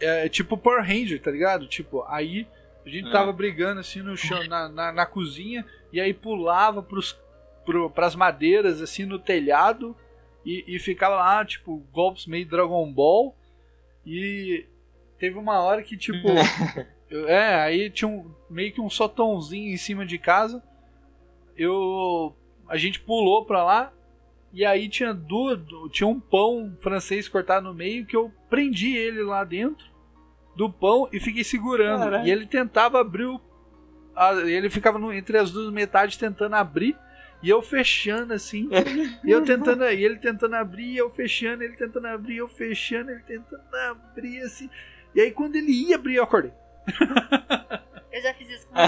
É tipo Power Ranger, tá ligado? Tipo, aí... A gente tava brigando assim no chão, na cozinha, e aí pulava pras madeiras, assim, no telhado, e ficava lá, tipo, golpes meio Dragon Ball, e teve uma hora que, tipo, aí tinha meio que um sotãozinho em cima de casa, a gente pulou pra lá, e aí tinha um pão francês cortado no meio, que eu prendi ele lá dentro, do pão e fiquei segurando. Caraca. E ele tentava abrir ele ficava entre as duas metades tentando abrir e eu fechando assim e ele tentando abrir e eu fechando, ele tentando abrir e eu fechando, ele tentando abrir assim, e aí quando ele ia abrir eu acordei. Eu já fiz isso com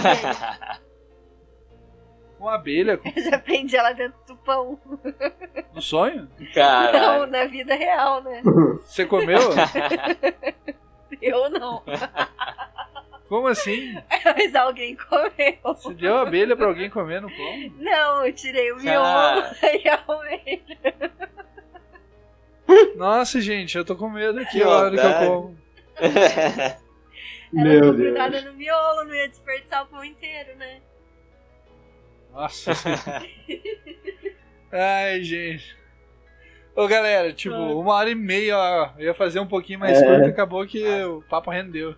uma abelha. Eu já prendi ela dentro do pão. No sonho? Caralho. Não, na vida real, né? Você comeu? Eu não. Como assim? Mas alguém comeu. Você deu a abelha pra alguém comer no pão? Não, eu tirei o miolo e a abelha. Nossa, gente, eu tô com medo aqui a hora que eu como. Ela ficou grudada no miolo, não ia desperdiçar o pão inteiro, né? Nossa. Ai, gente. Ô galera, tipo, 1h30, ó, eu ia fazer um pouquinho mais curto, acabou que o papo rendeu.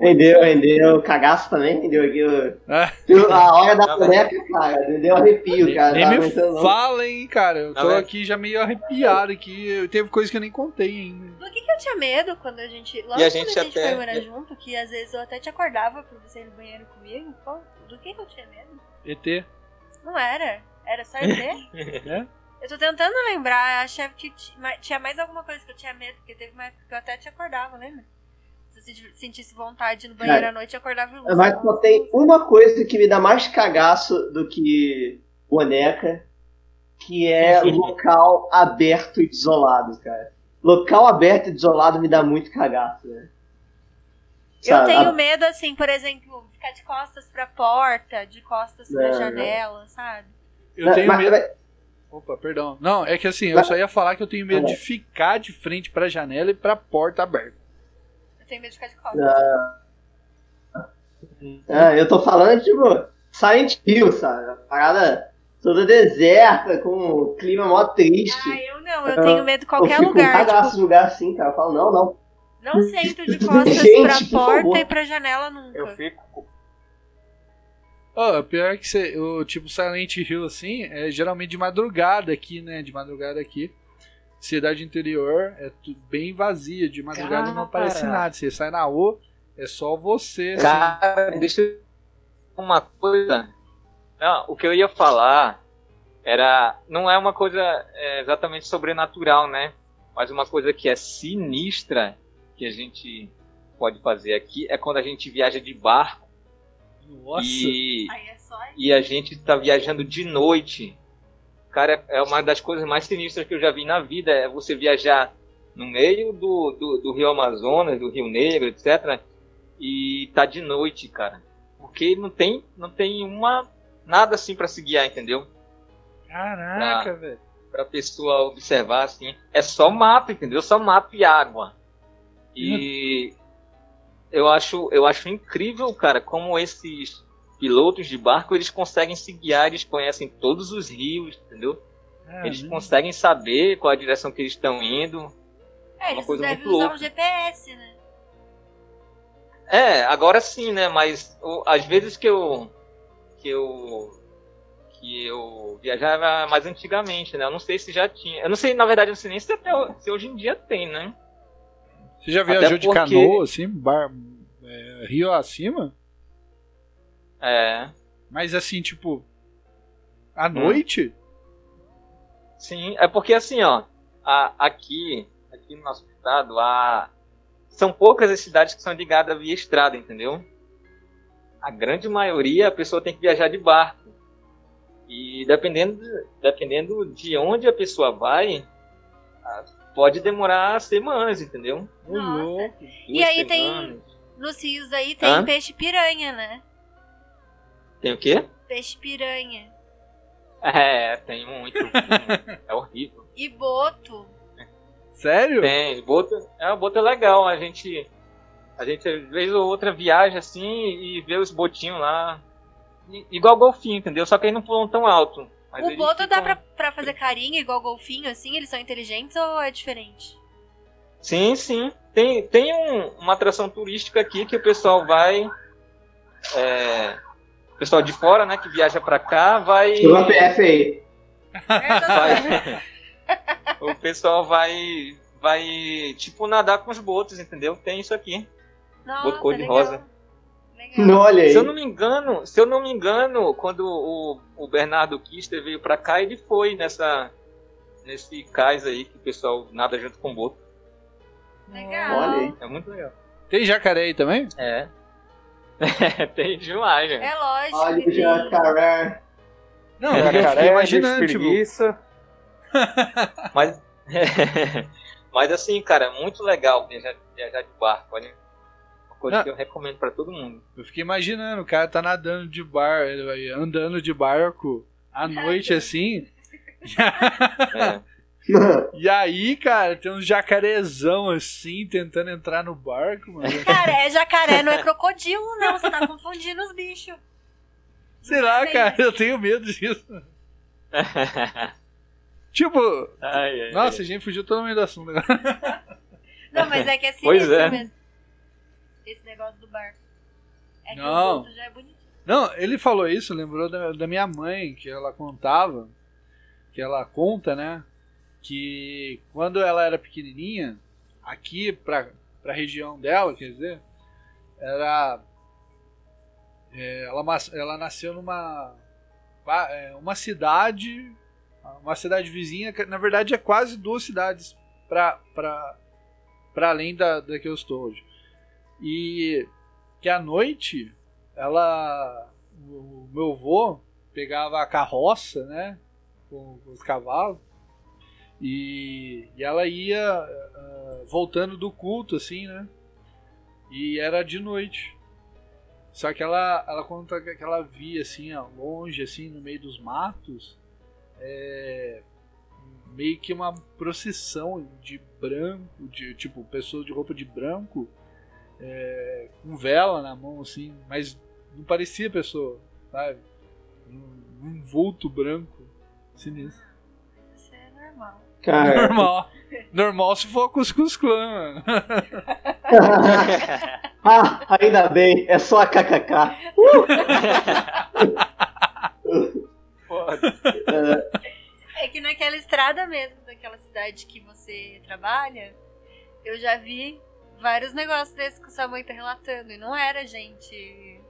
Rendeu, cagaço também, rendeu aqui. A hora da boneca, cara, me deu arrepio, cara. Nem me fala, hein, cara, eu tô aqui já meio arrepiado aqui, teve coisa que eu nem contei ainda. Do que eu tinha medo quando a gente, quando a gente foi morar junto, que às vezes eu até te acordava pra você ir no banheiro comigo, do que eu tinha medo? ET. Não era só ET? É? Eu tô tentando lembrar, achava que tinha mais alguma coisa que eu tinha medo, porque teve uma época que eu até te acordava, lembra? Se eu sentisse vontade no banheiro à noite, eu acordava em luz. Mas só tem uma coisa que me dá mais cagaço do que boneca, que é local aberto e desolado, cara. Local aberto e desolado me dá muito cagaço, né? Sabe? Eu tenho medo, assim, por exemplo, ficar de costas pra porta, de costas pra janela, sabe? Eu tenho medo... Opa, perdão. Não, é que assim, eu só ia falar que eu tenho medo de ficar de frente pra janela e pra porta aberta. Eu tenho medo de ficar de costas. Eu tô falando, tipo, Silent Hill, sabe? A parada toda deserta, com o clima mó triste. Ah, eu não, eu tenho medo de qualquer lugar. Eu fico tipo... lugar assim, cara. Eu falo, não. Não sento de costas pra porta e pra janela nunca. Eu fico... pior que o tipo Silent Hill, assim, é geralmente de madrugada aqui, né? De madrugada aqui. Cidade interior é tudo bem vazia. De madrugada não aparece nada. Você sai na rua, é só você. Cara, assim. Deixa eu... Uma coisa... Não, o que eu ia falar era... Não é uma coisa exatamente sobrenatural, né? Mas uma coisa que é sinistra que a gente pode fazer aqui é quando a gente viaja de barco. Nossa. E a gente tá viajando de noite. Cara, é uma das coisas mais sinistras que eu já vi na vida. É você viajar no meio do Rio Amazonas, do Rio Negro, etc. E tá de noite, cara. Porque não tem nada assim pra se guiar, entendeu? Caraca, velho. Pra pessoa observar, assim. É só mato, entendeu? Só mato e água. E eu acho incrível, cara, como esses pilotos de barco, eles conseguem se guiar, eles conhecem todos os rios, entendeu? É, eles conseguem saber qual a direção que eles estão indo. É, eles devem usar louca. Um GPS, né? É, agora sim, né? Mas às vezes que eu viajava mais antigamente, né? Eu não sei se já tinha. Eu não sei, na verdade, eu não sei nem se hoje em dia tem, né? Você já viajou de canoa, assim, rio acima? É. Mas assim, tipo, à noite? Sim, é porque assim, ó, aqui no nosso estado, são poucas as cidades que são ligadas via estrada, entendeu? A grande maioria, a pessoa tem que viajar de barco. E dependendo de onde a pessoa vai, pode demorar semanas, entendeu? Nossa. E aí semanas. Tem, nos rios aí tem peixe-piranha, né? Tem o quê? Peixe-piranha. É, tem muito. É horrível. E boto. Sério? Tem, boto é legal. A gente às vezes ou outra viaja assim e vê os botinhos lá. Igual golfinho, entendeu? Só que eles não pulam tão alto. Mas o boto dá pra fazer carinho igual golfinho, assim? Eles são inteligentes ou é diferente? Sim, sim. Tem uma atração turística aqui que o pessoal vai... O pessoal de fora, né, que viaja pra cá, vai... O PF aí. O pessoal vai, tipo, nadar com os botos, entendeu? Tem isso aqui. Nossa, boto cor-de-rosa. Legal. Não, olha aí. Se eu não me engano, quando o Bernardo Kister veio pra cá, ele foi nesse cais aí, que o pessoal nada junto com o boto. Legal. Olha aí. É muito legal. Tem jacaré aí também? É. Tem demais, gente. É lógico. Olha o jacaré. Não, jacaré, imaginando. Preguiça. Mas assim, cara, é muito legal viajar de barco. Olha, uma coisa que eu recomendo pra todo mundo. Eu fiquei imaginando, o cara tá nadando de barco, andando de barco à noite assim. E aí, cara, tem uns jacarezão assim, tentando entrar no barco, mano. Cara, é jacaré, não é crocodilo, não. Você tá confundindo os bichos. Sei lá, cara, eu tenho medo disso. Tipo, nossa, a gente fugiu totalmente do assunto agora. Não, mas é que é sinistro mesmo. Esse negócio do barco. É que o ponto já é bonito. Não, ele falou isso, lembrou da minha mãe, que ela contava, que ela conta, né? Que quando ela era pequenininha, aqui pra região dela, quer dizer, ela nasceu numa cidade, uma cidade vizinha, que na verdade é quase duas cidades pra além da que eu estou hoje. E que à noite, o meu avô pegava a carroça, né, com os cavalos, e ela ia voltando do culto, assim, né? E era de noite. Só que ela conta que ela via, assim, longe, assim, no meio dos matos, meio que uma procissão de branco, tipo, pessoas de roupa de branco, com vela na mão, assim, mas não parecia pessoa, sabe? Um vulto branco, sinistro. Isso é normal. Cara. Normal se for com os Cusclã. Ainda bem, é só a KKK. É que naquela estrada mesmo, daquela cidade que você trabalha, eu já vi vários negócios desses que sua mãe tá relatando. E não era gente,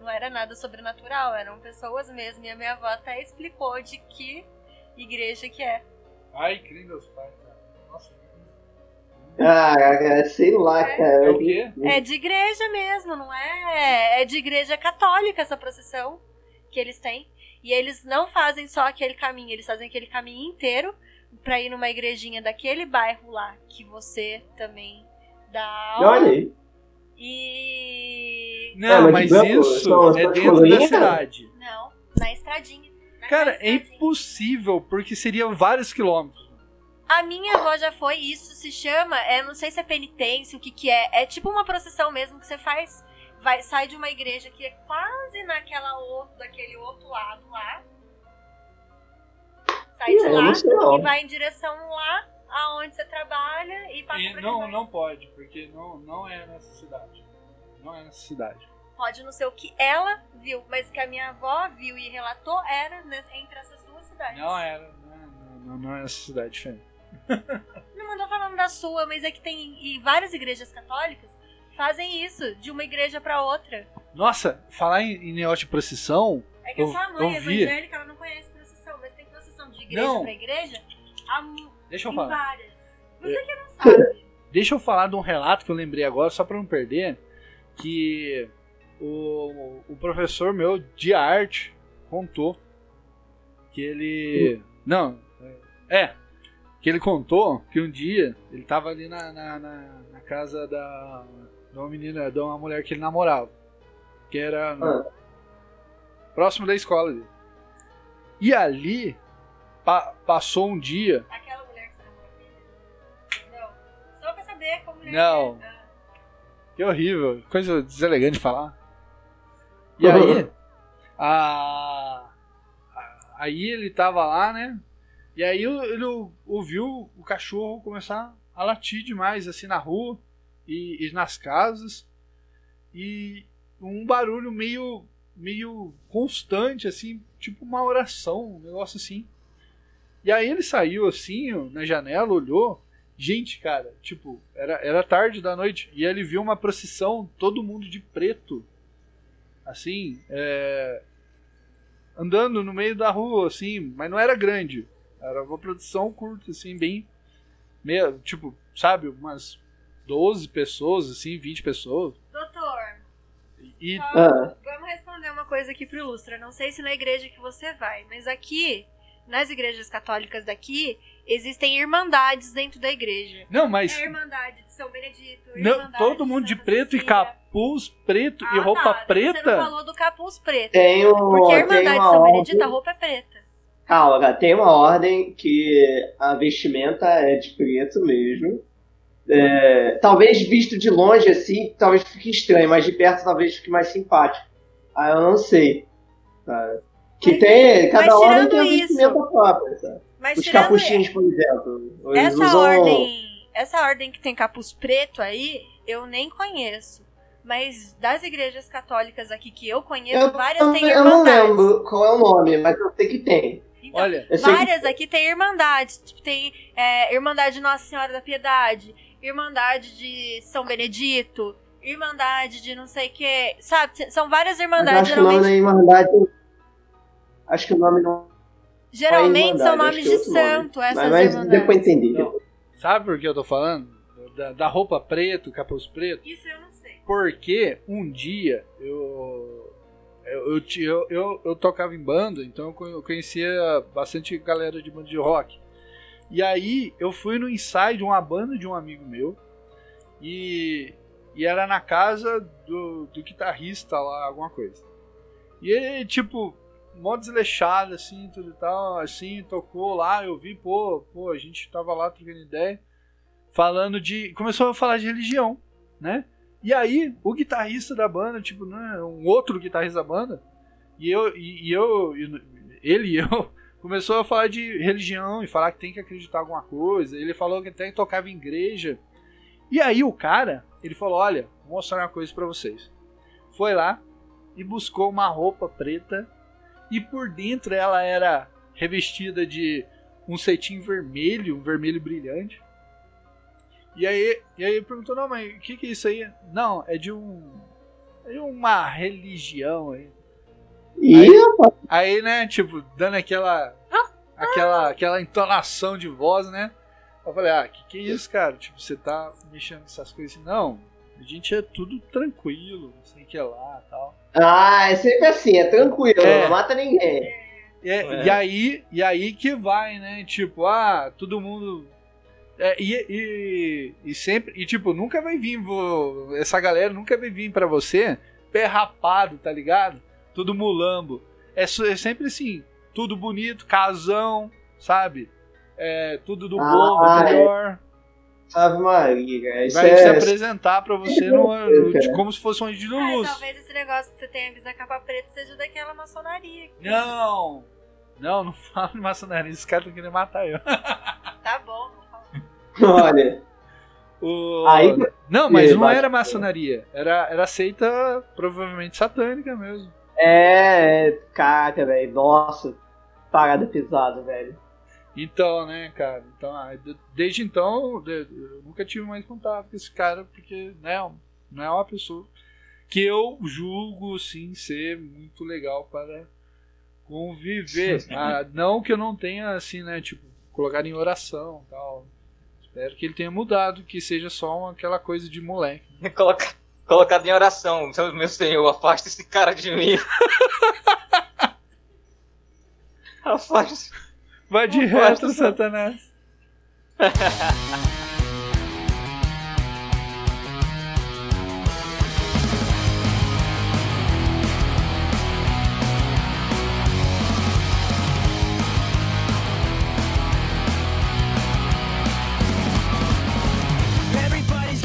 não era nada sobrenatural, eram pessoas mesmo. E a minha avó até explicou de que igreja que é. Ai, que lindo os pais, cara. Nossa, Ah, sei lá, cara. É o quê? É de igreja mesmo, não é? É de igreja católica essa procissão que eles têm. E eles não fazem só aquele caminho, eles fazem aquele caminho inteiro pra ir numa igrejinha daquele bairro lá, que você também dá aula. Olha aí. E... Não, mas isso é dentro da cidade. Não, na estradinha. Cara, é impossível, porque seria vários quilômetros. A minha avó já foi, isso se chama, não sei se é penitência, o que que é. É tipo uma procissão mesmo que você faz, sai de uma igreja que é quase daquele outro lado lá. Sai de lá e vai em direção lá aonde você trabalha e passa por aqui. Não pode, porque não é nessa cidade. Não é nessa cidade. Pode não ser o que ela viu, mas o que a minha avó viu e relatou era entre essas duas cidades. Não era, não é essa cidade, Fê. Não, eu tô falando da sua, mas é que tem e várias igrejas católicas fazem isso, de uma igreja pra outra. Nossa, falar em Neo de procissão... É que a sua mãe evangélica, ela não conhece procissão, mas tem procissão de igreja pra igreja deixa eu falar. Várias. Você que não sabe. Deixa eu falar de um relato que eu lembrei agora, só pra não perder, que... O professor meu de arte contou que ele... Que ele contou que um dia ele tava ali na casa de uma menina, de uma mulher que ele namorava, que era próximo da escola dele. E ali passou um dia... Aquela mulher que você namorou? Não. Só pra saber como mulher não. Que era. Que horrível. Coisa deselegante de falar. E aí, aí ele tava lá, né? E aí ele ouviu o cachorro começar a latir demais, assim, na rua e nas casas. E um barulho meio constante, assim, tipo uma oração, um negócio assim. E aí ele saiu, assim, na janela, olhou. Gente, cara, tipo, era tarde da noite e ele viu uma procissão, todo mundo de preto. Assim, andando no meio da rua, assim, mas não era grande. Era uma produção curta, assim, bem... Meio, tipo, sabe, umas 12 pessoas, assim, 20 pessoas. Doutor, vamos responder uma coisa aqui pro Ilustra. Não sei se na igreja que você vai, mas aqui, nas igrejas católicas daqui, existem irmandades dentro da igreja. Não, mas... É a Irmandade de São Benedito, não, todo mundo de preto Cecília. E capuz preto e roupa preta? Você não falou do capuz preto. Porque a Irmandade de São Benedito, a roupa é preta. Calma, tem uma ordem que a vestimenta é de preto mesmo. Talvez visto de longe, assim, talvez fique estranho, mas de perto talvez fique mais simpático. Eu não sei. Tá? Que tem, cada ordem tem uma vestimenta própria, sabe? Mas os capuchinhos, por exemplo. Essa ordem que tem capuz preto aí, eu nem conheço. Mas das igrejas católicas aqui que eu conheço, várias têm irmandades. Eu não lembro qual é o nome, mas eu sei que tem. Então, olha, várias aqui tem irmandades. Tem Irmandade de Nossa Senhora da Piedade, Irmandade de São Benedito, Irmandade de não sei o que. Sabe, são várias irmandades. Acho que o nome não é Irmandade. Acho que o nome não... Geralmente são nomes de santo, essas irmandades. Mas deu pra entender. Então, sabe por que eu tô falando? Da roupa preta, capuz preto? Isso eu não sei. Porque um dia eu tocava em banda, então eu conhecia bastante galera de banda de rock. E aí eu fui no ensaio de uma banda de um amigo meu e era na casa do guitarrista lá, alguma coisa. E ele, tipo... mó desleixado, assim, tudo e tal, assim, tocou lá, eu vi, pô, a gente tava lá trocando ideia, começou a falar de religião, né? E aí, o guitarrista da banda, tipo, né, um outro guitarrista da banda, ele e eu, começou a falar de religião e falar que tem que acreditar em alguma coisa, ele falou que até tocava em igreja, e aí o cara, ele falou, olha, vou mostrar uma coisa pra vocês. Foi lá e buscou uma roupa preta. E por dentro ela era revestida de um cetim vermelho, um vermelho brilhante. E aí ele perguntou, não, mas o que é isso aí? Não, é de uma religião aí. Aí, né, tipo, dando aquela entonação de voz, né? Eu falei, ah, que é isso, cara? Tipo, você tá mexendo com essas coisas assim? Não, a gente é tudo tranquilo, não sei o que lá e tal. Ah, é sempre assim, é tranquilo, não mata ninguém. E aí que vai, né? Tipo, ah, todo mundo... nunca vai vir, essa galera nunca vai vir pra você pé rapado, tá ligado? Tudo mulambo. É sempre assim, tudo bonito, casão, sabe? É, tudo do bom, do melhor. Ave Maria. Isso vai se apresentar pra você como se fosse um anjo de luz. Talvez esse negócio que você tenha visto na capa preta seja daquela maçonaria. Aqui. Não fala de maçonaria, esse cara tá querendo matar eu. Tá bom, não fala. Olha. Aí... Não, mas não era maçonaria. Era seita provavelmente satânica mesmo. Caraca, velho. Nossa, parada pesada, velho. Então, né, cara? Então, desde então, eu nunca tive mais contato com esse cara, porque né, não é uma pessoa que eu julgo, sim, ser muito legal para conviver. Não que eu não tenha, assim, né, tipo, colocar em oração e tal. Espero que ele tenha mudado, que seja só aquela coisa de moleque. Colocado em oração. Meu Senhor, afasta esse cara de mim. Afasta. Vai de reto, Satanás.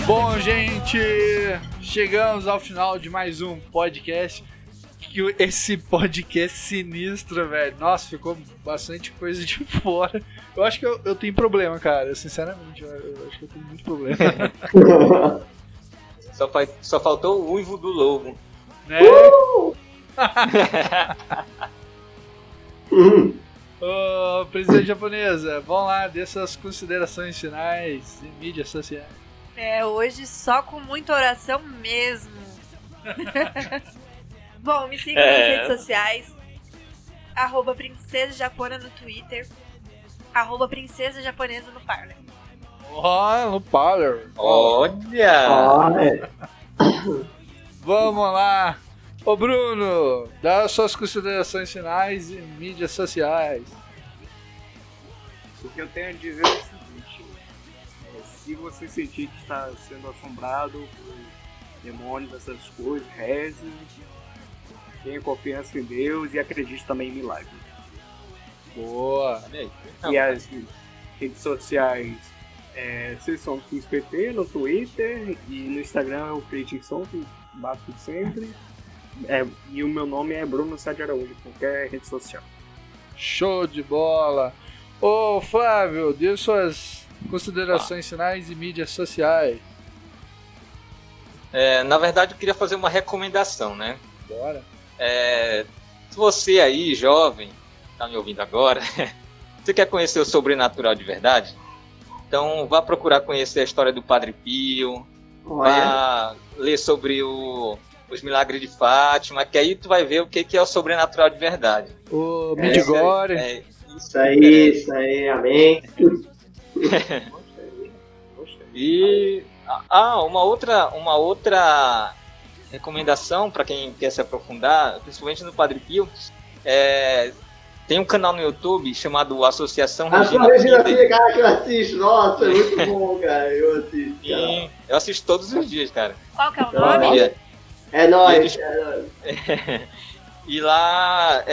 Bom, gente, chegamos ao final de mais um podcast. Esse podcast sinistro, velho. Nossa, ficou bastante coisa de fora. Eu acho que eu tenho problema, cara. Sinceramente, eu acho que eu tenho muito problema. Só faltou o uivo do lobo. Né? Presidente japonesa, vão lá, dê suas considerações finais em mídias sociais. Hoje só com muita oração mesmo. Bom, me sigam nas redes sociais, @princesajapona no Twitter, @princesajaponesa no Parler. No Parler. Olha! Vamos lá. Ô Bruno, dá suas considerações finais em mídias sociais. O que eu tenho a dizer é o seguinte, se você sentir que está sendo assombrado por demônios, essas coisas, reze. Tenha confiança em Deus e acredite também em milagres. Boa! E as redes sociais, vocês são do PT, no Twitter e no Instagram é o Predicção, que bato sempre. E o meu nome é Bruno Sade Araújo, qualquer rede social. Show de bola! Ô Flávio, dê suas considerações finais e mídias sociais. Na verdade eu queria fazer uma recomendação, né? Bora! Você aí, jovem, tá me ouvindo agora, você quer conhecer o sobrenatural de verdade? Então vá procurar conhecer a história do Padre Pio, vá ler sobre os milagres de Fátima, que aí tu vai ver o que é o sobrenatural de verdade. O Midigore. Isso aí, amém. Gostei. E uma outra recomendação para quem quer se aprofundar, principalmente no Padre Pio, tem um canal no YouTube chamado Associação Regina Filipe. A Regina, cara, que eu assisto. Nossa, é muito bom, cara. Eu assisto. Sim, eu assisto todos os dias, cara. Qual que é o nome? É nóis. E lá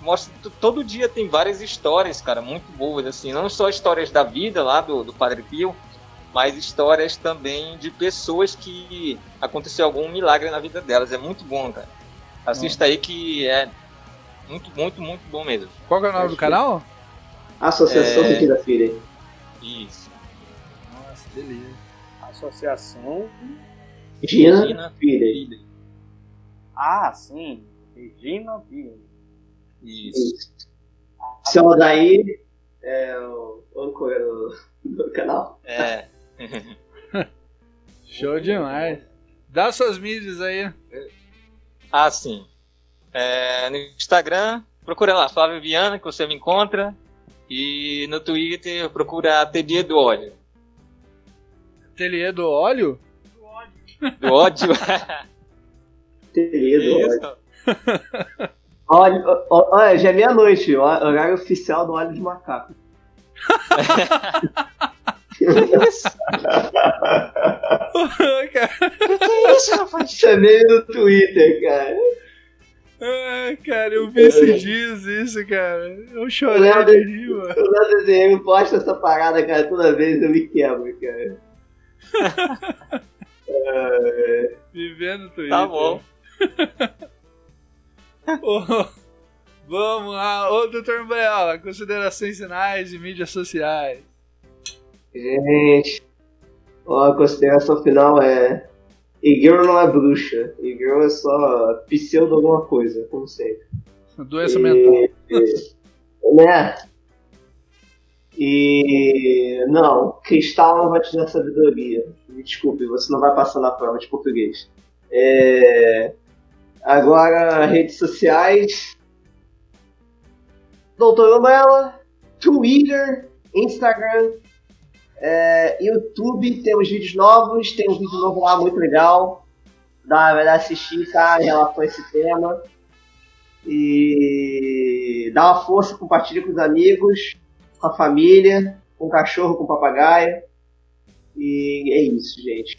mostra, todo dia tem várias histórias, cara, muito boas, assim, não só histórias da vida lá do Padre Pio, mas histórias também de pessoas que aconteceu algum milagre na vida delas. É muito bom, cara. Assista aí que é muito, muito, muito bom mesmo. Qual que é o nome do canal? Associação Regina Filipe. Isso. Nossa, beleza. Associação Regina Filipe. Ah, sim. Regina Filipe. Isso. Se ela daí é o âncora do canal. Show demais. Dá suas mídias aí. Sim. No Instagram, procura lá, Flávio Viana, que você me encontra. E no Twitter procura Atelier do Óleo. Atelier do Óleo? Do ódio. Do ódio? Atelier do Óleo. Olha, já é meia-noite, horário oficial do Óleo de Macaco. Que isso? Que é isso, rapaz? Chamei no Twitter, cara. Ah, cara, eu vi esses dias isso, cara. Eu chorei de rir, mano. O Léo desenho posta essa parada, cara, toda vez eu me quebro, cara. Vivendo o Twitter. Tá bom. Vamos lá. Ô, Doutor Umbrella, considerações finais de mídias sociais. Gente, a consideração final é... Igreja não é bruxa. Igreja é só pseudo alguma coisa, como sempre. Doença mental. Né? E... não, cristal não vai te dar sabedoria. Me desculpe, você não vai passar na prova de português. Agora, redes sociais... Doutor Umbrella, Twitter, Instagram... YouTube, temos vídeos novos, tem um vídeo novo lá muito legal, vai dar assistir, cara, em relação a esse tema, e dá uma força, compartilha com os amigos, com a família, com o cachorro, com o papagaio, e é isso, gente,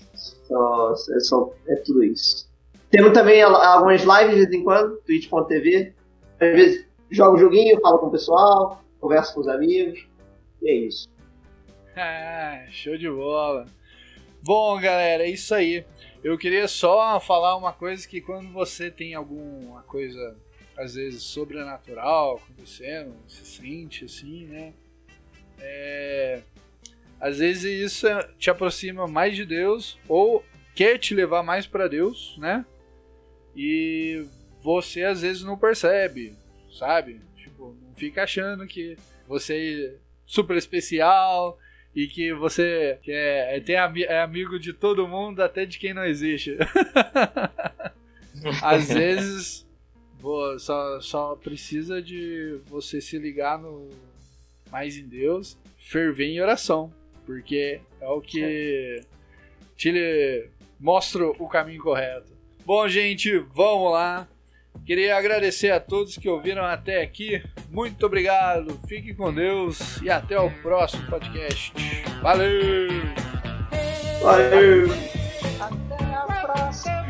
é tudo isso. Temos também algumas lives de vez em quando, twitch.tv, às vezes jogo um joguinho, falo com o pessoal, converso com os amigos, e é isso. Ah, show de bola. Bom, galera, é isso aí. Eu queria só falar uma coisa, que quando você tem alguma coisa, às vezes, sobrenatural acontecendo, se sente assim, né? Às vezes isso te aproxima mais de Deus, ou quer te levar mais pra Deus, né? E você, às vezes, não percebe, sabe? Tipo, não fica achando que você é super especial... e que você é amigo de todo mundo, até de quem não existe. Às vezes, só precisa de você se ligar mais em Deus, ferver em oração, porque é o que te mostra o caminho correto. Bom, gente, vamos lá. Queria agradecer a todos que ouviram até aqui. Muito obrigado, fique com Deus e até o próximo podcast. Valeu! Valeu! Até a próxima!